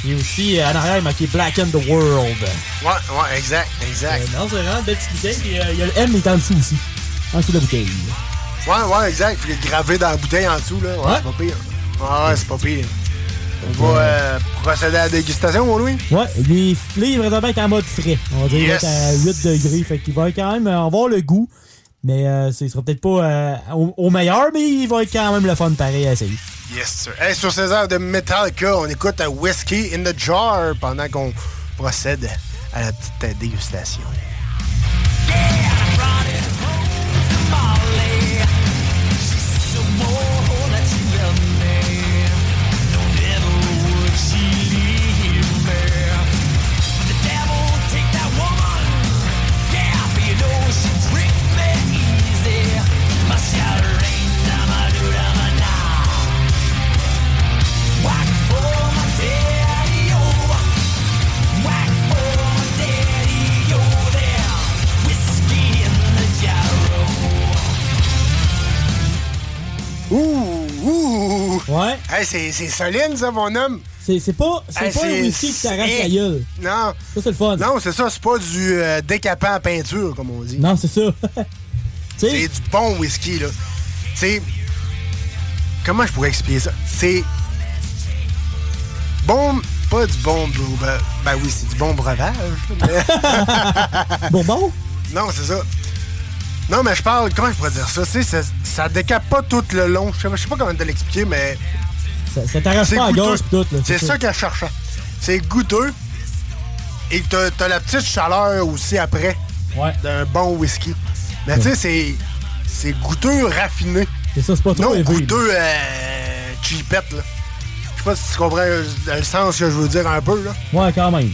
il y a aussi en arrière marqué Blackened the World. Ouais, exact. Non, c'est vraiment une belle petite bouteille. Il y a le M qui est en dessous aussi. En dessous de la bouteille. Ouais, exact. Puis il est gravé dans la bouteille en dessous, là. Ouais, c'est pas pire. Ouais, c'est pas pire. On va procéder à la dégustation, mon Louis. Ouais, les livres vont être en mode frais. On va dire qu'il va être à 8 degrés. Fait qu'il va quand même avoir le goût. Mais il sera peut-être pas au meilleur, mais il va être quand même le fun pareil à essayer. Yes, sir. Hey, sur ces heures de Metallica, on écoute un Whiskey in the Jar pendant qu'on procède à la petite dégustation. Ouais. Hey, c'est solide, ça, mon homme. C'est pas un whisky qui t'arrache la gueule. Non. Ça, c'est le fun. Non, c'est ça. C'est pas du décapant à peinture, comme on dit. Non, c'est ça. C'est du bon whisky, là. C'est... Comment je pourrais expliquer ça? C'est... Bon... Pas du bon... Ben oui, c'est du bon breuvage. Mais... Bourbon? Non, c'est ça. Non, mais je parle... Comment je pourrais dire ça? Ça décape pas tout le long. Je sais pas comment te l'expliquer, mais... Ça t'arrache pas à gauche pis tout, là. C'est ça qu'elle cherche. C'est goûteux. Et t'as la petite chaleur aussi après. Ouais. D'un bon whisky. Mais tu sais, c'est goûteux, raffiné. C'est ça, c'est pas trop élevé. Non, goûteux cheapette, là. Je sais pas si tu comprends le sens que je veux dire un peu, là. Ouais, quand même.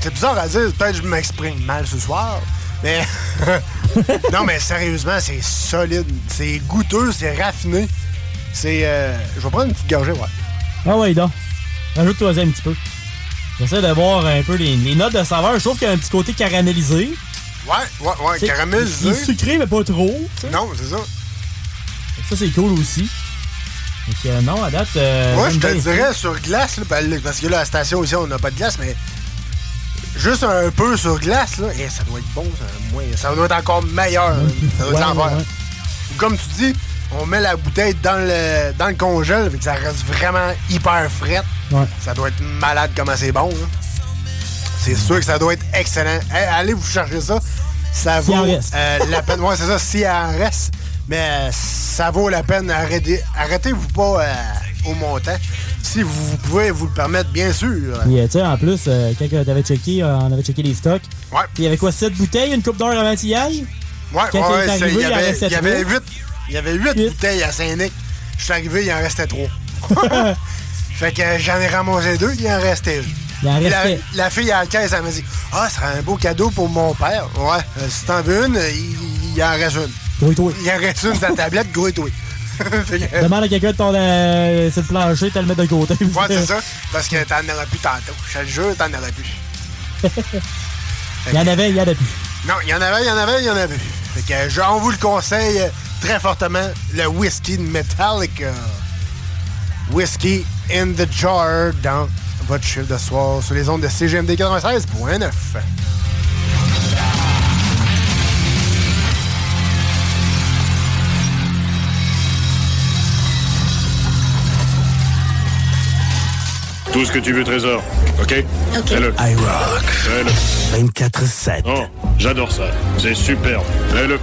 C'est bizarre à dire. Peut-être que je m'exprime mal ce soir. Mais non, mais sérieusement, c'est solide. C'est goûteux, c'est raffiné. C'est... Je vais prendre une petite gorgée, ouais. Ah ouais, donc. Rajoute-toi un petit peu. J'essaie de voir un peu les notes de saveur. Je trouve qu'il y a un petit côté caramélisé. Ouais, caramélisé. C'est sucré, mais pas trop. T'sais. Non, c'est ça. Ça, c'est cool aussi. Donc, non, à date... moi, je te dirais sur glace, là, parce que là, à la station ici, on n'a pas de glace, mais... Juste un peu sur glace, là, ça doit être bon, ça doit être encore meilleur, ça doit être l'envers. Ouais. Comme tu dis, on met la bouteille dans le congèle, fait que ça reste vraiment hyper frais. Ouais. Ça doit être malade comme c'est bon. Là. C'est sûr que ça doit être excellent. Hey, allez vous chercher ça, ça vaut la peine. Ouais, c'est ça, si elle en reste, mais ça vaut la peine. Arrêtez-vous pas au montant. Si vous pouvez vous le permettre, bien sûr. Puis, tu sais, en plus, quand t'avais checké, on avait checké les stocks. Ouais. Il y avait quoi, 7 bouteilles, une coupe d'heure avant l'entillage? Ouais, il y avait 8 bouteilles à Saint-Nic. Je suis arrivé, il en restait 3. Fait que j'en ai ramassé 2, il en restait 1. La fille à la caisse, elle m'a dit « Ah, ça serait un beau cadeau pour mon père. » Ouais, si t'en veux une, il en reste une. Grouille-toi. Il en reste une sur la tablette, grouille-toi. Demande à quelqu'un de ton cette plancher, t'as le mettre de côté. Ouais, c'est ça. Parce que t'en auras plus tantôt. Je te jure, t'en auras plus. Il y en avait. Non, il y en avait. Fait que on vous le conseille très fortement, le whisky de Metallica. Whisky in the Jar dans votre chiffre de soir sur les ondes de CGMD 96.9. Tout ce que tu veux, trésor. OK? OK. Fais-le. I rock. Fais-le. 24-7. Oh, j'adore ça. C'est superbe. Fais-le.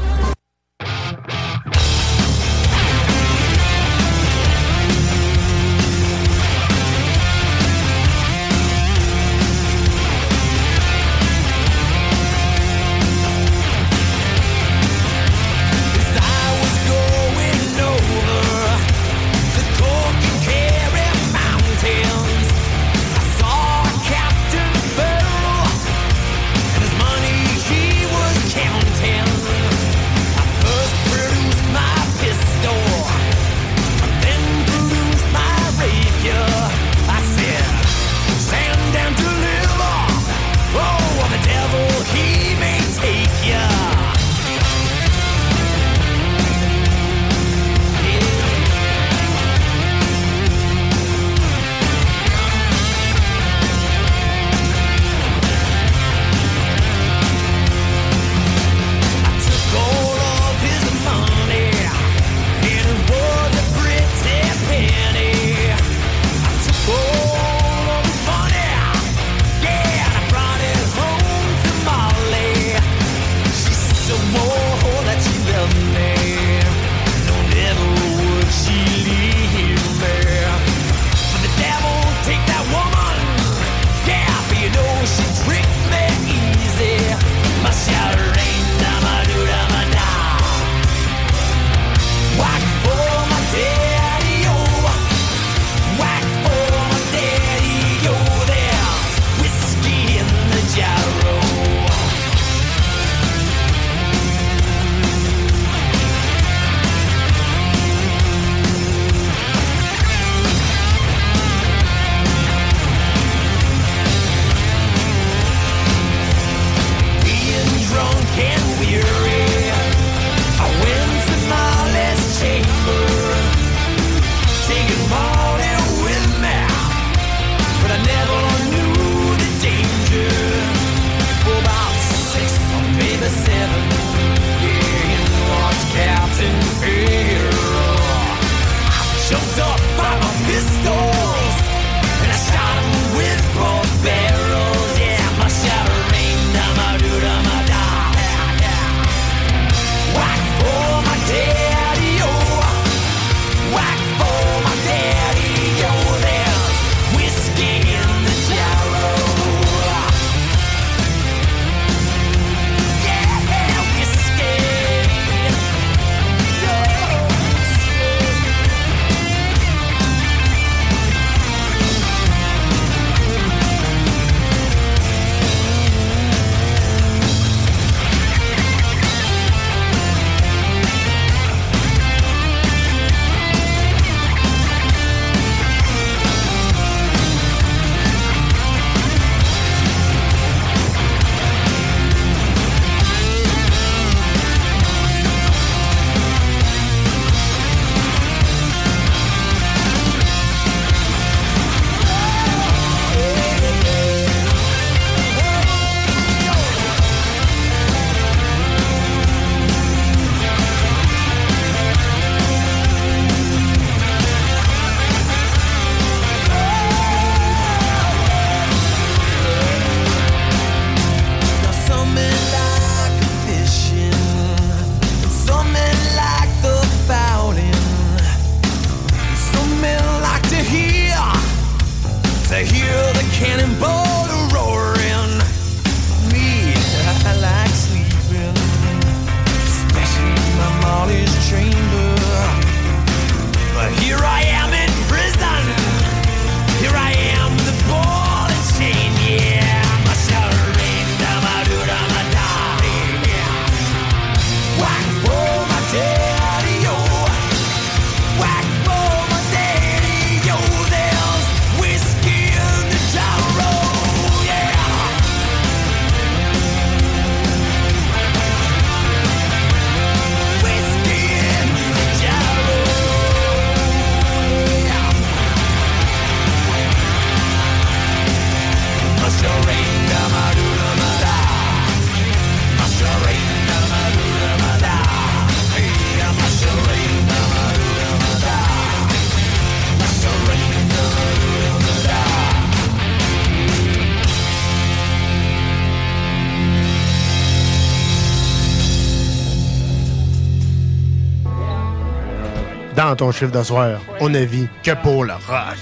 dans ton chiffre de soir, on ne vit que pour le rock.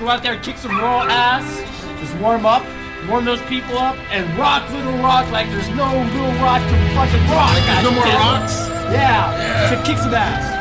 Go out there and kick some raw ass, just warm up, warm those people up, and rock Little Rock like there's no Little Rock to fucking rock. Like there's no more rocks? Yeah. So kick some ass.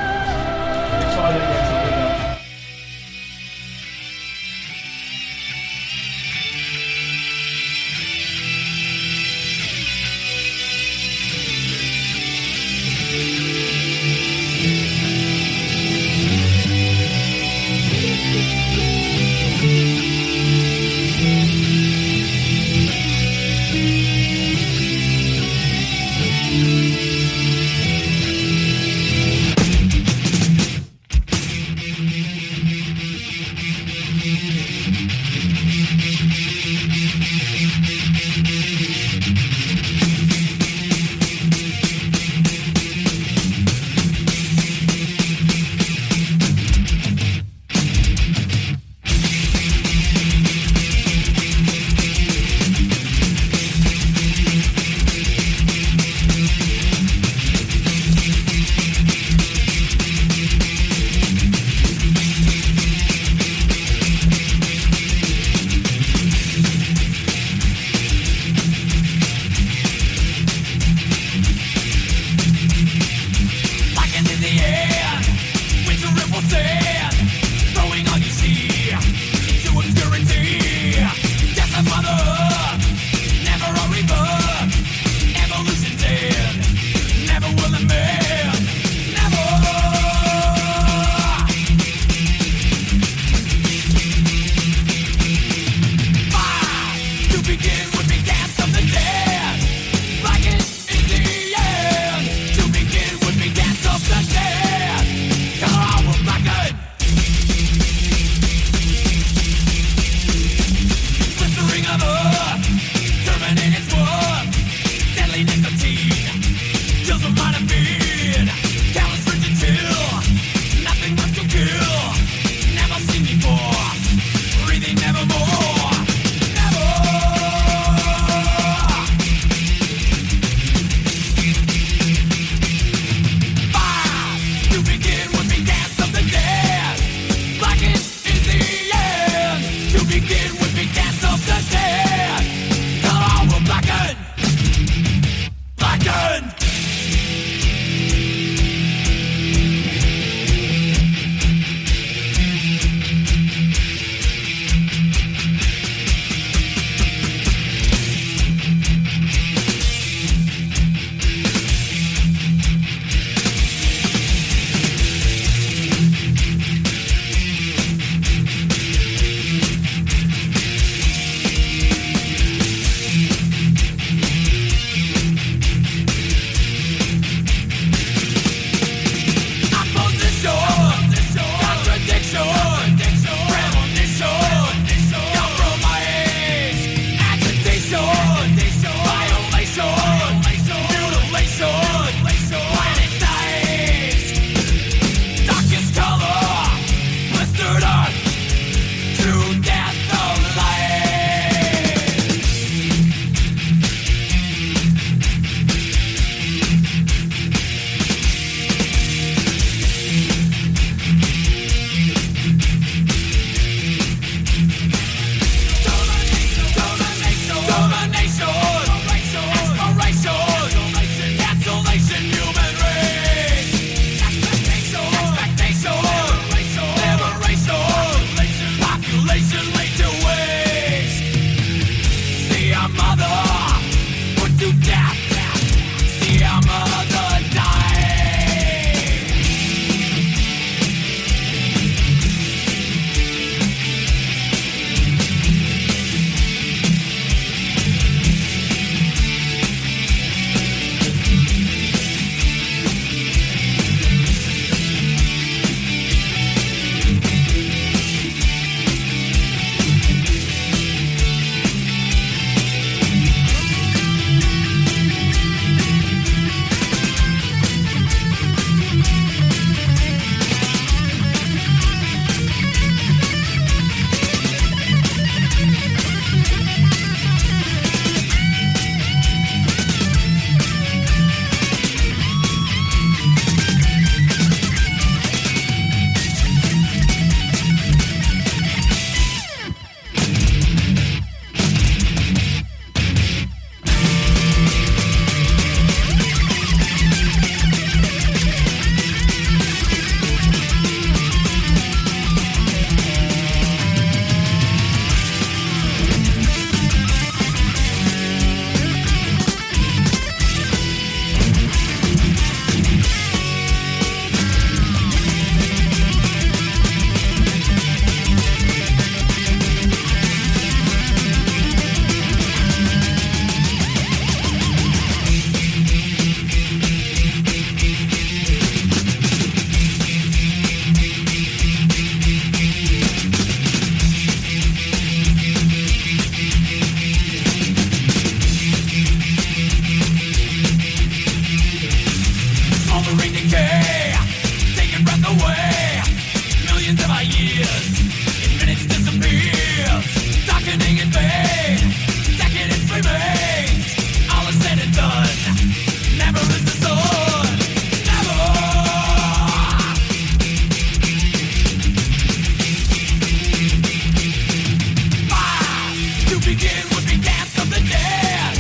to begin would be death of the dead.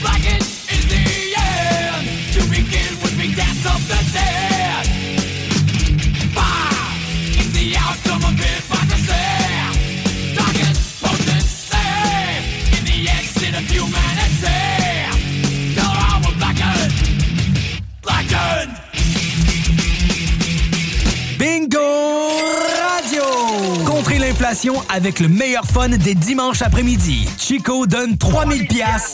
Blackened is the end. To begin would be death of the dead. Fire is the outcome of hypocrisy. Darkest potency in the exit of humanity. Till I will blackened. Blackened. Bingo! Contrer l'inflation avec le meilleur fun des dimanches après-midi. Chico donne 3 000 $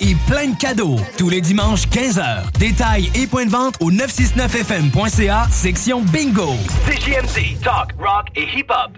et plein de cadeaux. Tous les dimanches, 15h. Détails et points de vente au 969fm.ca, section bingo. CGMD, talk, rock et hip-hop.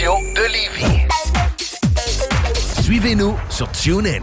radio de Lévis. Suivez-nous sur TuneIn.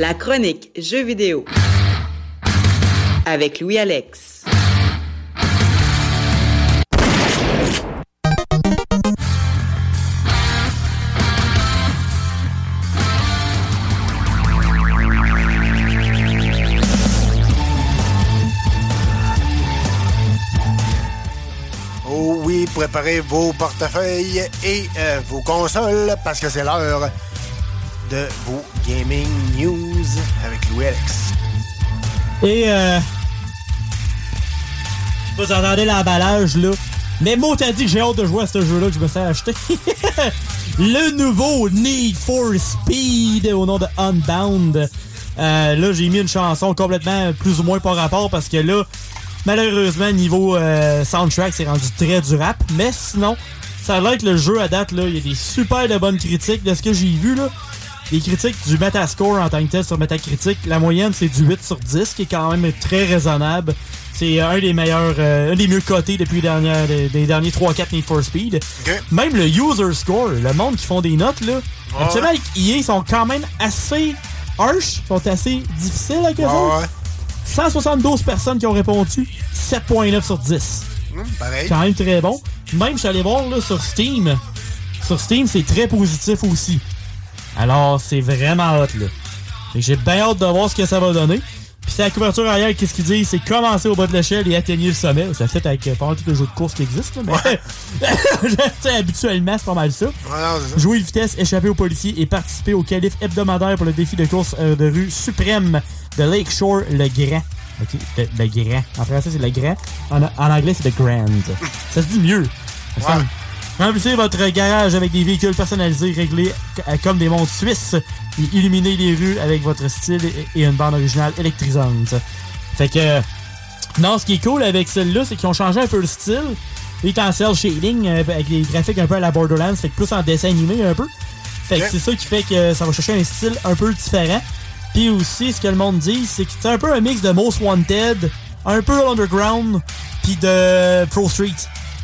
La chronique jeux vidéo avec Louis-Alex. Oh oui, préparez vos portefeuilles et vos consoles parce que c'est l'heure de vos gaming news avec Louis-Alex. Et vous entendez l'emballage là, mais moi t'as dit que j'ai hâte de jouer à ce jeu là que je me suis acheté. Le nouveau Need for Speed au nom de Unbound. Là j'ai mis une chanson complètement plus ou moins par rapport parce que là Malheureusement, niveau soundtrack, c'est rendu très du rap. Mais sinon, ça a l'air que le jeu à date, il y a des super de bonnes critiques. De ce que j'ai vu, là, les critiques du Metascore en tant que tel sur Metacritic, la moyenne, c'est du 8 sur 10, qui est quand même très raisonnable. C'est un des meilleurs, un des mieux cotés depuis les derniers 3-4 Need for Speed. Okay. Même le user score, le monde qui font des notes, là, actuellement, ils sont quand même assez harsh, sont assez difficiles avec eux autres. 172 personnes qui ont répondu, 7.9 sur 10. Pareil. Quand même très bon. Même, je suis allé voir là, sur Steam. Sur Steam, c'est très positif aussi. Alors, c'est vraiment hot, là. Et j'ai bien hâte de voir ce que ça va donner. Puis c'est la couverture arrière, qu'est-ce qu'ils disent? C'est commencer au bas de l'échelle et atteigner le sommet. Ça fait avec pas mal tous les jeux de course qui existent, là, mais habituellement, c'est pas mal ça. Jouer de vitesse, échapper aux policiers et participer au qualif hebdomadaire pour le défi de course de rue suprême de Lakeshore, le Grand. OK, le Grand. En français, c'est le Grand. En anglais, c'est le Grand. Ça se dit mieux. Ouais. Remplissez votre garage avec des véhicules personnalisés, réglés comme des montres suisses, et illuminez les rues avec votre style et une bande originale électrisante. Fait que, non, ce qui est cool avec celle-là, c'est qu'ils ont changé un peu le style. Ils t'en servent shading avec des graphiques un peu à la Borderlands, fait que plus en dessin animé un peu. Fait que c'est ça qui fait que ça va chercher un style un peu différent. Puis aussi, ce que le monde dit, c'est que c'est un peu un mix de Most Wanted, un peu Underground, puis de Pro Street.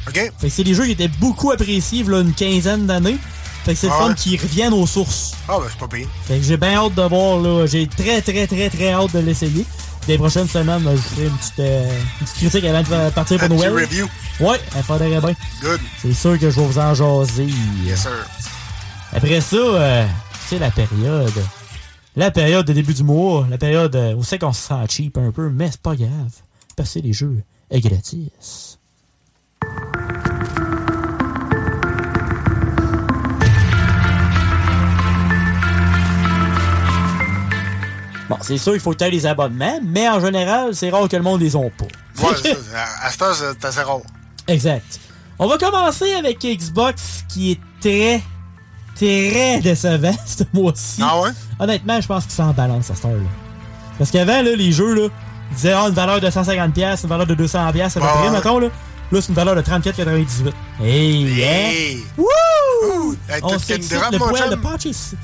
Okay. Fait que c'est des jeux qui étaient beaucoup appréciés là, une quinzaine d'années. Fait que c'est le fun qu'ils reviennent aux sources. Ah ben c'est pas pire. Fait que j'ai bien hâte de voir là. J'ai très hâte de l'essayer. Les prochaines semaines, là, je ferai une petite critique avant de partir pour Noël. Une review. Ouais, elle faudrait bien. Good. C'est sûr que je vais vous en jaser. Yes sir. Après ça, c'est la période. La période de début du mois. La période où c'est qu'on se sent cheap un peu, mais c'est pas grave. Parce que les jeux est gratis. Bon, c'est sûr, il faut que tu aies des abonnements, mais en général, c'est rare que le monde les ont pas. Ouais, à cette heure, c'est assez rare. Exact. On va commencer avec Xbox, qui est très décevant ce mois-ci. Ah ouais? Honnêtement, je pense qu'ils s'en balancent à cette heure-là. Parce qu'avant, là, les jeux, là, ils disaient une valeur de 150$, une valeur de 200$, à peu près, mettons, là. Là, c'est une valeur de 34,98$. Hey, yeah! Wouh! On s'excite le poil de patches.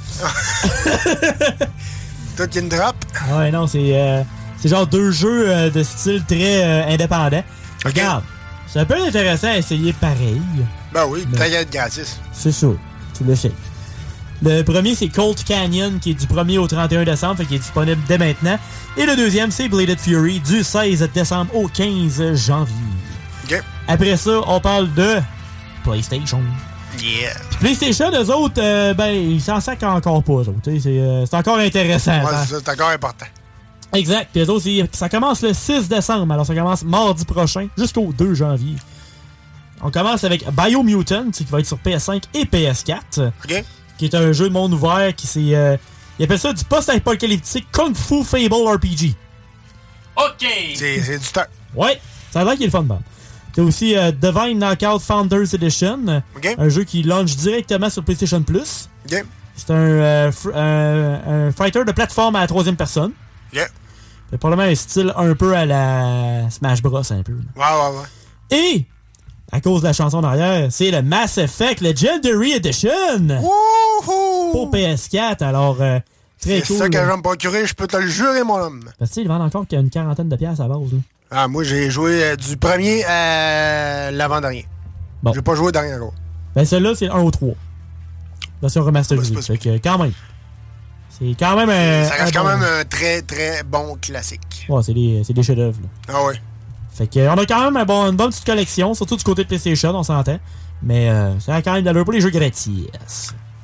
Token Drop. Ouais, non, c'est genre deux jeux de style très indépendant. Okay. Regarde, c'est un peu intéressant à essayer pareil. Ben oui, peut-être gratis. C'est sûr, tu le sais. Le premier, c'est Cold Canyon, qui est du 1er au 31 décembre, fait qu'il est disponible dès maintenant. Et le deuxième, c'est Bladed Fury, du 16 décembre au 15 janvier. Okay. Après ça, on parle de PlayStation. Yeah. PlayStation, eux autres, ben, ils s'en sacrent encore pas, eux autres. C'est encore intéressant. Ouais, c'est encore important. Exact. Puis eux autres, ça commence le 6 décembre. Alors, ça commence mardi prochain jusqu'au 2 janvier. On commence avec Biomutant, qui va être sur PS5 et PS4. OK. Qui est un jeu de monde ouvert qui c'est... ils appellent ça du post-apocalyptique Kung Fu Fable RPG. OK. C'est du temps. Ouais. Ça a l'air qu'il est le fun, man. T'as aussi Divine Knockout Founders Edition, okay. Un jeu qui launch directement sur PlayStation Plus. Okay. C'est un fighter de plateforme à la troisième personne. Yeah. C'est probablement un style un peu à la Smash Bros. Un peu. Ouais. Et, à cause de la chanson derrière, c'est le Mass Effect Legendary Edition. Woohoo! Pour PS4, alors... très c'est cool. C'est ça que j'aime procurer, je peux te le jurer, mon homme. Parce qu'ils vendent encore qu'il y a une $40 à base, là. Ah, moi, j'ai joué du premier à l'avant-dernier. Bon. J'ai pas joué au dernier encore. Ben, celui-là, c'est le 1 au 3. Version remasterisée. Fait que, quand même. C'est quand même un. Ça reste quand même un très bon classique. Ouais, c'est des chefs-d'œuvre. Ah ouais. Fait que, on a quand même une bonne petite collection, surtout du côté de PlayStation, on s'entend. Mais, ça a quand même de l'allure pour les jeux gratis.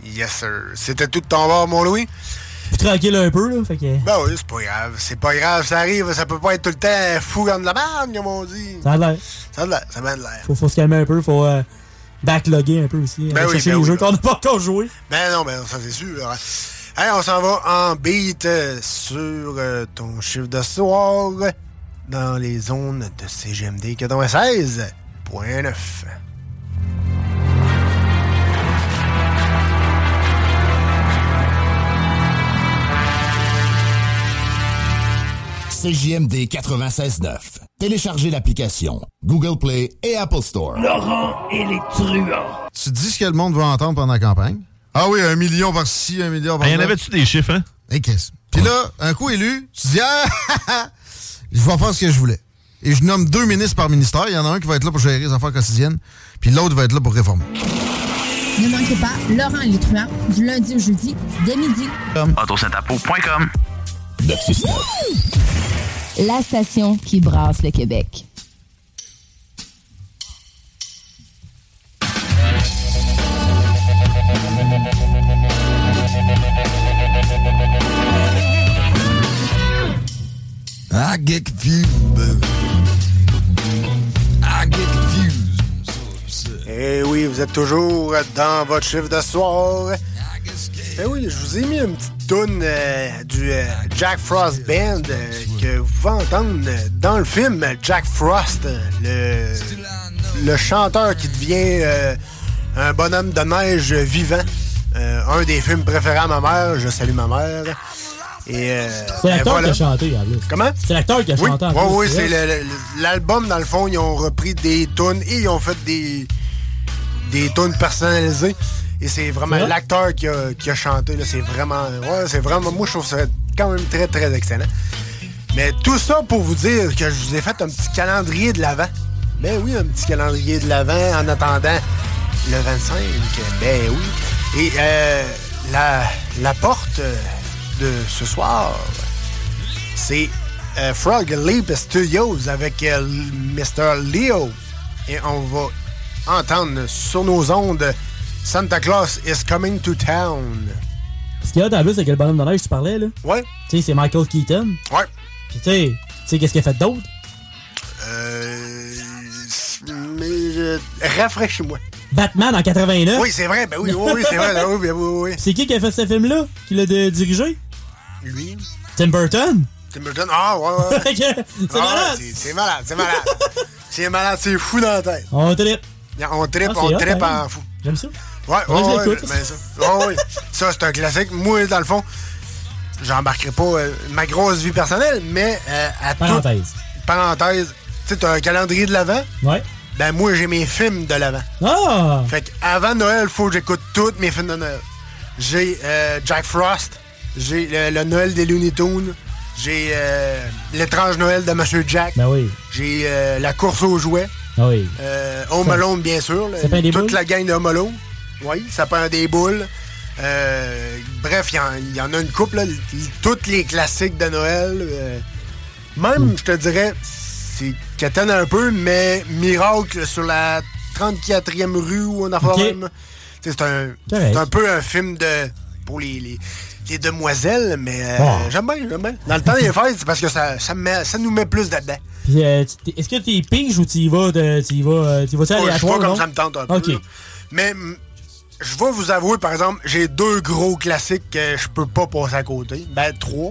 Yes, sir. C'était tout de ton bord, mon Louis. Tranquille un peu, là, fait que... Ben oui, c'est pas grave, ça arrive, ça peut pas être tout le temps fou comme de la merde, comme on dit. Ça a de l'air, ça m'a de l'air. Faut se calmer un peu, faut backloguer un peu aussi, ben chercher les jeux qu'on n'a pas encore joué. Ben non, ça c'est sûr. Allez, on s'en va en beat sur ton chiffre de soir dans les zones de CGMD 96.9. CJMD 96.9. Téléchargez l'application Google Play et Apple Store. Laurent et les truands. Tu dis ce que le monde va entendre pendant la campagne? Ah oui, 1 million par-ci, 1 milliard par-là. Il y en avait-tu des chiffres, hein? Et qu'est-ce? Puis là, un coup élu, tu dis « Ah, je vais faire ce que je voulais. » Et je nomme 2 ministres par ministère. Il y en a un qui va être là pour gérer les affaires quotidiennes, puis l'autre va être là pour réformer. Ne manquez pas Laurent et les truands, du lundi au jeudi, dès midi. AutoSetapo.com. La station qui brasse le Québec. I get confused. Eh oui, vous êtes toujours dans votre chiffre de soir. Eh oui, je vous ai mis une petite toune du Jack Frost Band que vous pouvez entendre dans le film Jack Frost, le chanteur qui devient un bonhomme de neige vivant. Un des films préférés à ma mère. Je salue ma mère. Et, c'est l'acteur voilà. qui a chanté. Comment? C'est l'acteur qui a chanté. Oui, en oui, c'est l'album, dans le fond, ils ont repris des tunes et ils ont fait des tunes personnalisées. Et c'est vraiment c'est l'acteur qui a chanté. Là, c'est vraiment. Moi, je trouve ça quand même très, très excellent. Mais tout ça pour vous dire que je vous ai fait un petit calendrier de l'Avent. Ben oui, un petit calendrier de l'Avent en attendant le 25. Ben oui. Et la porte... de ce soir, c'est Frog Leap Studios avec Mister Leo. Et on va entendre sur nos ondes Santa Claus is Coming to Town. Ce qu'il y a dans le plus, c'est que le bonhomme de neige, tu parlais, là. Ouais. Tu sais, c'est Michael Keaton. Ouais. Puis tu sais, qu'est-ce qu'il a fait d'autre? Rafraîchis-moi. Batman en 89. Oui, c'est vrai. Ben oui, c'est vrai. Ben oui. C'est qui a fait ce film-là? Qui l'a dirigé? Lui. Tim Burton? Ah, ouais. C'est malade. C'est malade. C'est fou dans la tête. On trippe. On trippe en fou. J'aime ça. Ouais, je l'écoute. Ouais. Ça, c'est un classique. Moi, dans le fond, j'embarquerai pas ma grosse vie personnelle, mais à tout... Parenthèse. Tu sais, t'as un calendrier de l'Avent. Ouais. Ben moi, j'ai mes films de l'Avent. Ah! Fait qu'avant Noël, faut que j'écoute tous mes films de Noël. J'ai Jack Frost, j'ai le Noël des Looney Tunes, j'ai l'étrange Noël de Monsieur Jack, ben oui. J'ai la course aux jouets, ah oui. Home Alone, bien sûr, là, toute la gang de Home Alone. Oui, ça prend des boules. Bref, il y en a une couple, là, toutes les classiques de Noël. Même, je te dirais... C'est catane un peu, mais miracle sur la 34e rue où on a fait même. C'est un peu un film de pour les demoiselles, mais j'aime bien. Dans le temps des fêtes, c'est parce que ça nous met plus dedans. Puis, est-ce que t'es pige ou tu y vas aléatoire, comme ça me tente un peu. Okay. Mais je vais vous avouer, par exemple, j'ai 2 gros classiques que je peux pas passer à côté. Ben 3.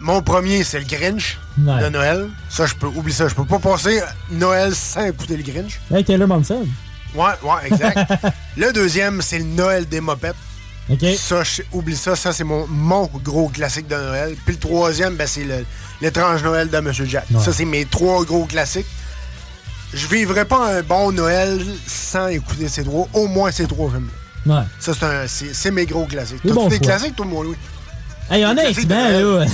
Mon premier, c'est le Grinch de Noël. Ça, je peux oublier ça. Je peux pas passer Noël sans écouter le Grinch. Hey, Taylor Momsen. Ouais, exact. Le deuxième, c'est le Noël des Mopettes. Okay. Ça, oublie ça. Ça, c'est mon gros classique de Noël. Puis le troisième, c'est l'étrange Noël de Monsieur Jack. Ouais. Ça, c'est mes 3 gros classiques. Je vivrai pas un bon Noël sans écouter au moins ces trois films-là. Ouais. Ça, c'est mes gros classiques. T'as-tu des classiques, toi, mon Louis? Hey, honnêtement, là.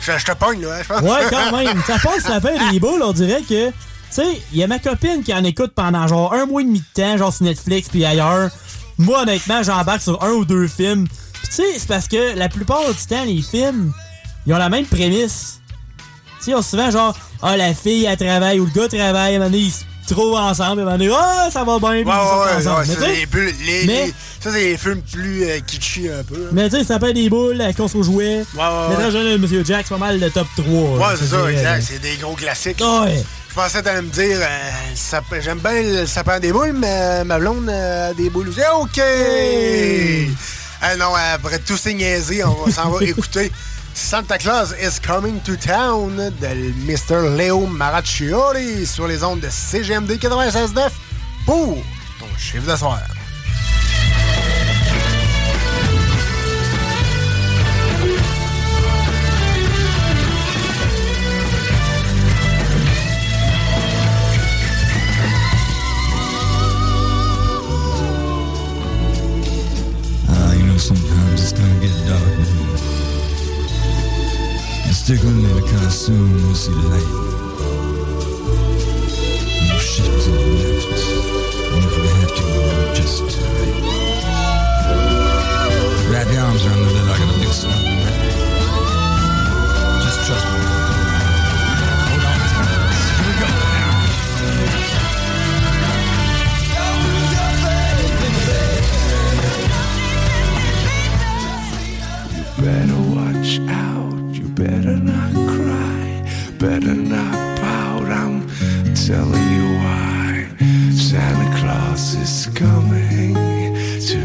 Je te pogne, là, je pense. Ouais, quand même. Ça passe la fin des boules, on dirait que. Tu sais, il y a ma copine qui en écoute pendant genre 1 mois et demi de temps, genre sur Netflix puis ailleurs. Moi, honnêtement, j'embarque sur 1 ou 2 films. Puis, tu sais, c'est parce que la plupart du temps, les films, ils ont la même prémisse. Tu sais, ils ont souvent genre, la fille, elle travaille ou le gars travaille, à un moment donné, ils se trouvent ensemble, à un moment donné, ça va bien, puis ils sont ensemble. Ça, c'est les films plus kitschy un peu. Hein. Mais tu sais, ça s'appelle des boules, la course aux jouets. Ouais. Monsieur Jack, c'est pas mal le top 3. Ouais, c'est ça, exact. C'est des gros classiques. Ouais. Je pensais que t'allais me dire, j'aime bien le sapin des boules, mais ma blonde a des boules. Je dis, OK! Non, après tous ces niaiseries, on s'en va écouter Santa Claus is Coming to Town de Mr. Leo Maraccioli sur les ondes de CGMD 96.9 pour ton chiffre de soir. Stick with me kind of soon, you'll see the light. No shift to the left, and if we have to, we'll just to the right. Wrap your arms around the lid like a big swan. Just trust me. Hold on to us. Here we go now. Better watch out, you better not cry, better not pout, I'm telling you why. Santa Claus is coming to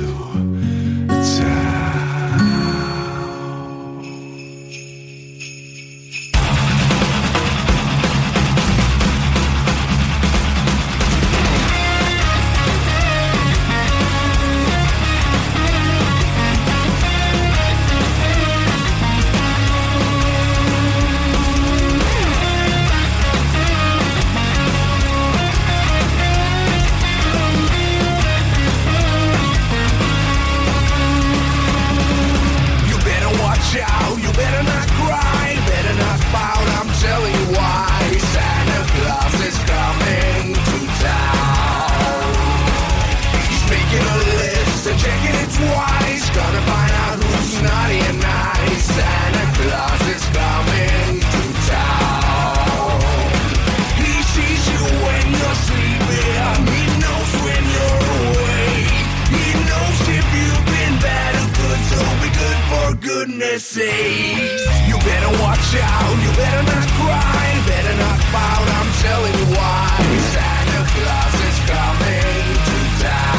town.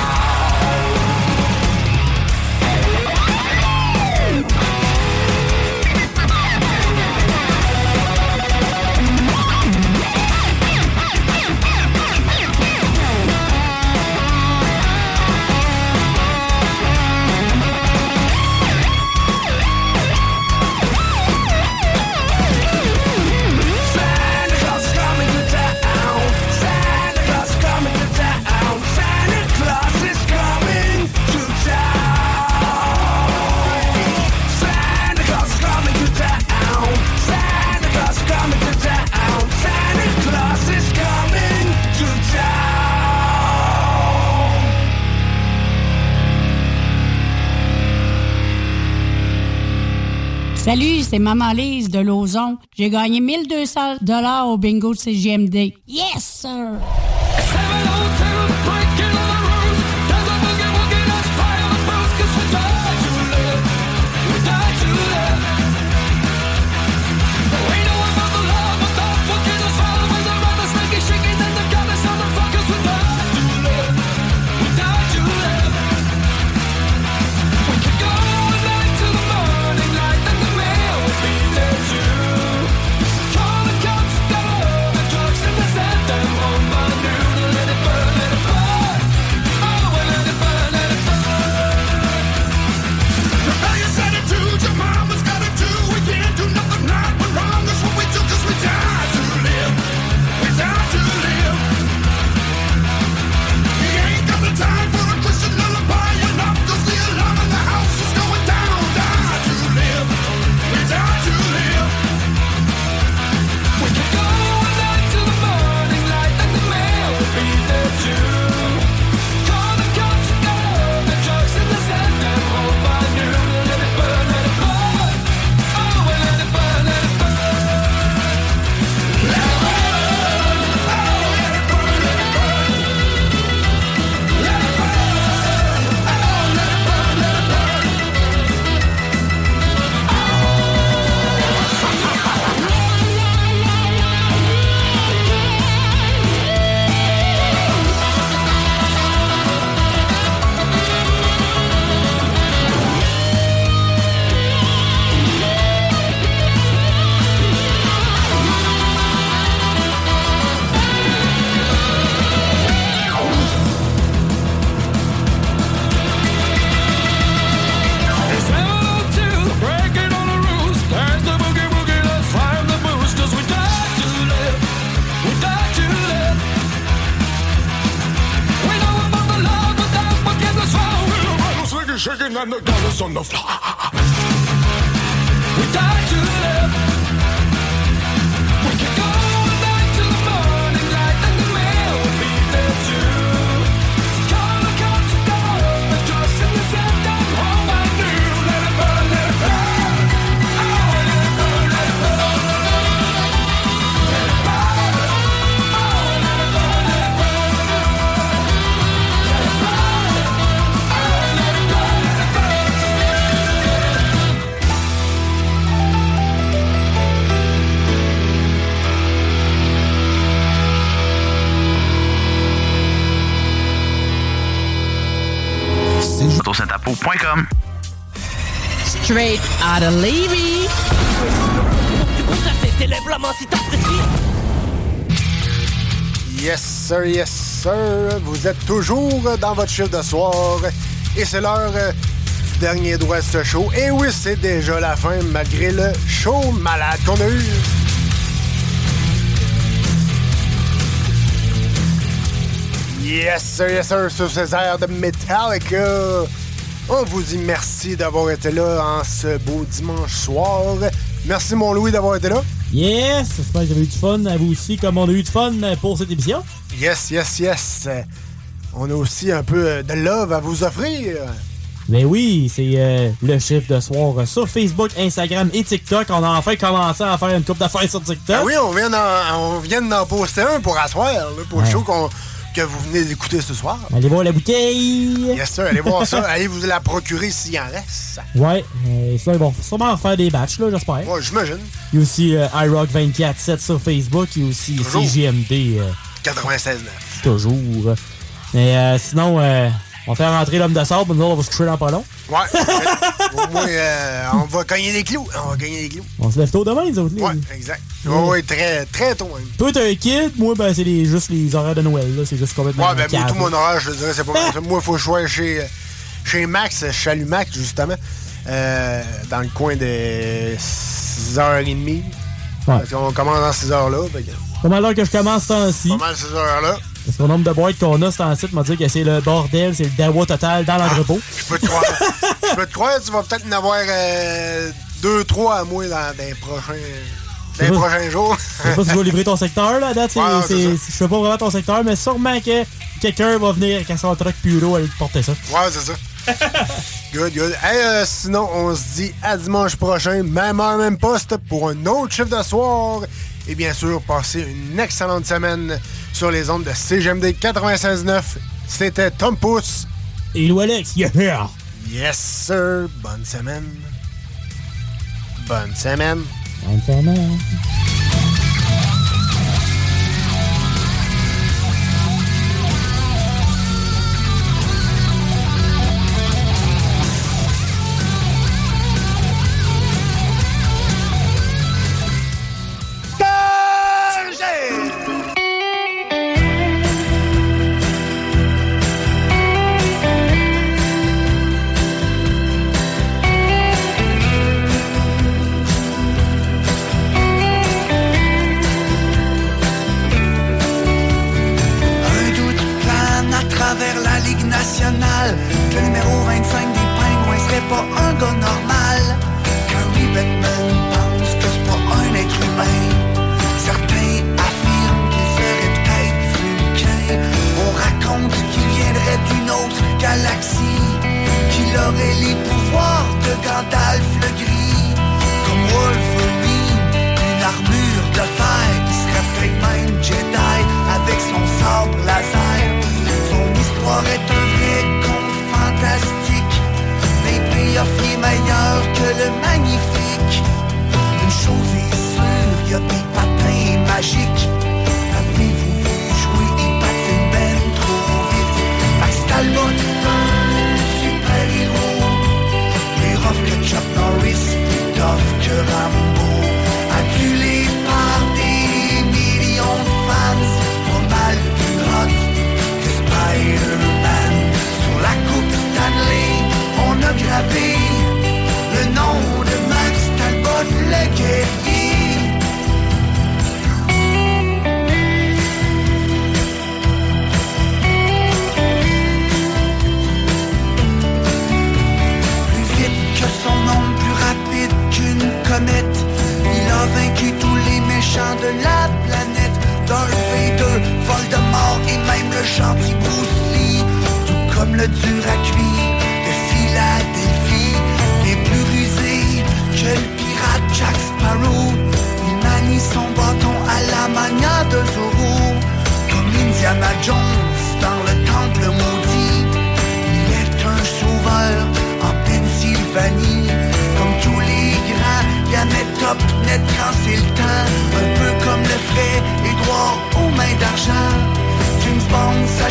Salut, c'est Maman Lise de Lauson. J'ai gagné 1200$ au bingo de CGMD. Yes, sir! And the dollars on the floor. We died to live. c'est juste autosyntapo.com. Straight out of Levy. Yes sir, yes sir. Vous êtes toujours dans votre chiffre de soir et c'est l'heure du dernier droit de ce show. Et oui, c'est déjà la fin malgré le show malade qu'on a eu. Yes sir, sur ces airs de Metallica. On vous dit merci d'avoir été là en ce beau dimanche soir. Merci, mon Louis, d'avoir été là. Yes! J'espère que vous avez eu du fun à vous aussi, comme on a eu du fun pour cette émission. Yes. On a aussi un peu de love à vous offrir. Ben oui, c'est le chiffre de soir sur Facebook, Instagram et TikTok. On a enfin commencé à faire une couple d'affaires sur TikTok. Ben oui, on vient d'en poster un pour asseoir, là, pour le show que vous venez d'écouter ce soir. Allez voir la bouteille! Yes sir, allez voir ça. Allez vous la procurer s'il en reste. Ouais, ça, ils vont sûrement refaire des batchs, là, j'espère. Ouais, j'imagine. Il y a aussi iRock 24-7 sur Facebook. Il y a aussi toujours. CGMD. 96.9. Toujours. Mais sinon, on va faire rentrer l'homme de sable. Nous, on va se coucher dans pas long. Ouais. Au moins, on va cogner des clous. On se lève tôt demain, les autres. Ouais, exact. Oui, très, très tôt. Hein. Toi, t'es un kid. Moi, ben, c'est juste les horaires de Noël. Là. C'est juste complètement... Ouais, ben, moi, tout mon horaire, je te dirais, c'est pas mal ça. Moi, il faut choisir chez Max. Chalut Max, justement. Dans le coin de 6h30. Parce qu'on commence dans ces heures-là. Pas mal l'heure que je commence ce temps-ci. Pas mal ces heures-là. Parce que le nombre de boîtes qu'on a, c'est en site, m'a dit que c'est le bordel, c'est le dawa total dans l'entrepôt. Je peux te croire. Tu vas peut-être en avoir 2-3 à moi dans les prochains jours. Je sais pas si tu vas livrer ton secteur, là, à date. Je sais pas vraiment ton secteur, mais sûrement que quelqu'un va venir avec son truck bureau à lui porter ça. Ouais, c'est ça. Good. Hey, sinon, on se dit à dimanche prochain, même heure, même poste, pour un autre chiffre de soir. Et bien sûr, passez une excellente semaine sur les ondes de CGMD 96.9. C'était Tom Pousse. Et Louis-Alex, yeah! Yes, sir. Bonne semaine.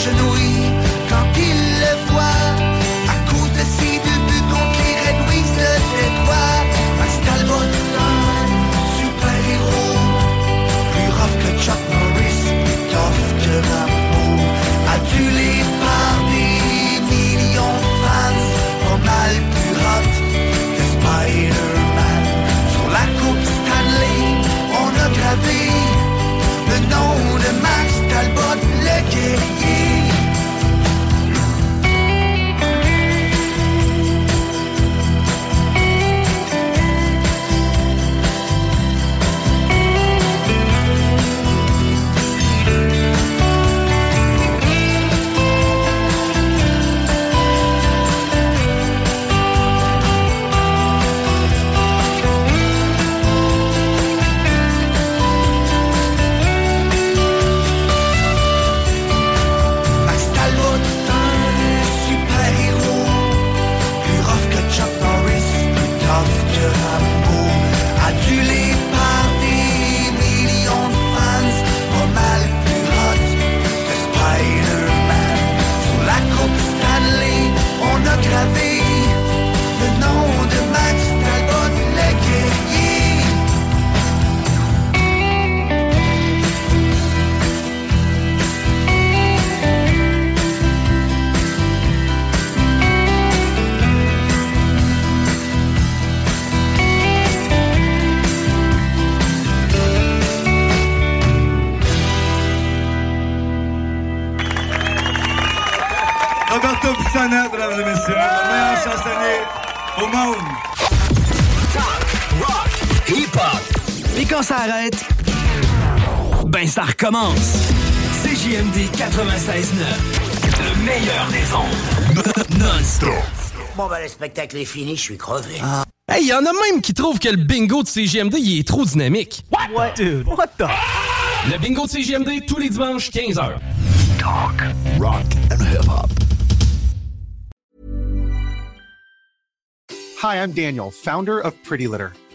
Genouille quand il le voit à coups Home Home. Talk, rock, hip-hop. Puis quand ça arrête, ben ça recommence. CGMD 96.9. Le meilleur des ondes. Non-stop. Bon ben le spectacle est fini, je suis crevé. Ah. Hey, y'en a même qui trouvent que le bingo de CGMD, il est trop dynamique. What? Dude? What the? Le bingo de CGMD, tous les dimanches, 15h. Talk, rock and hip-hop. Hi, I'm Daniel, founder of Pretty Litter.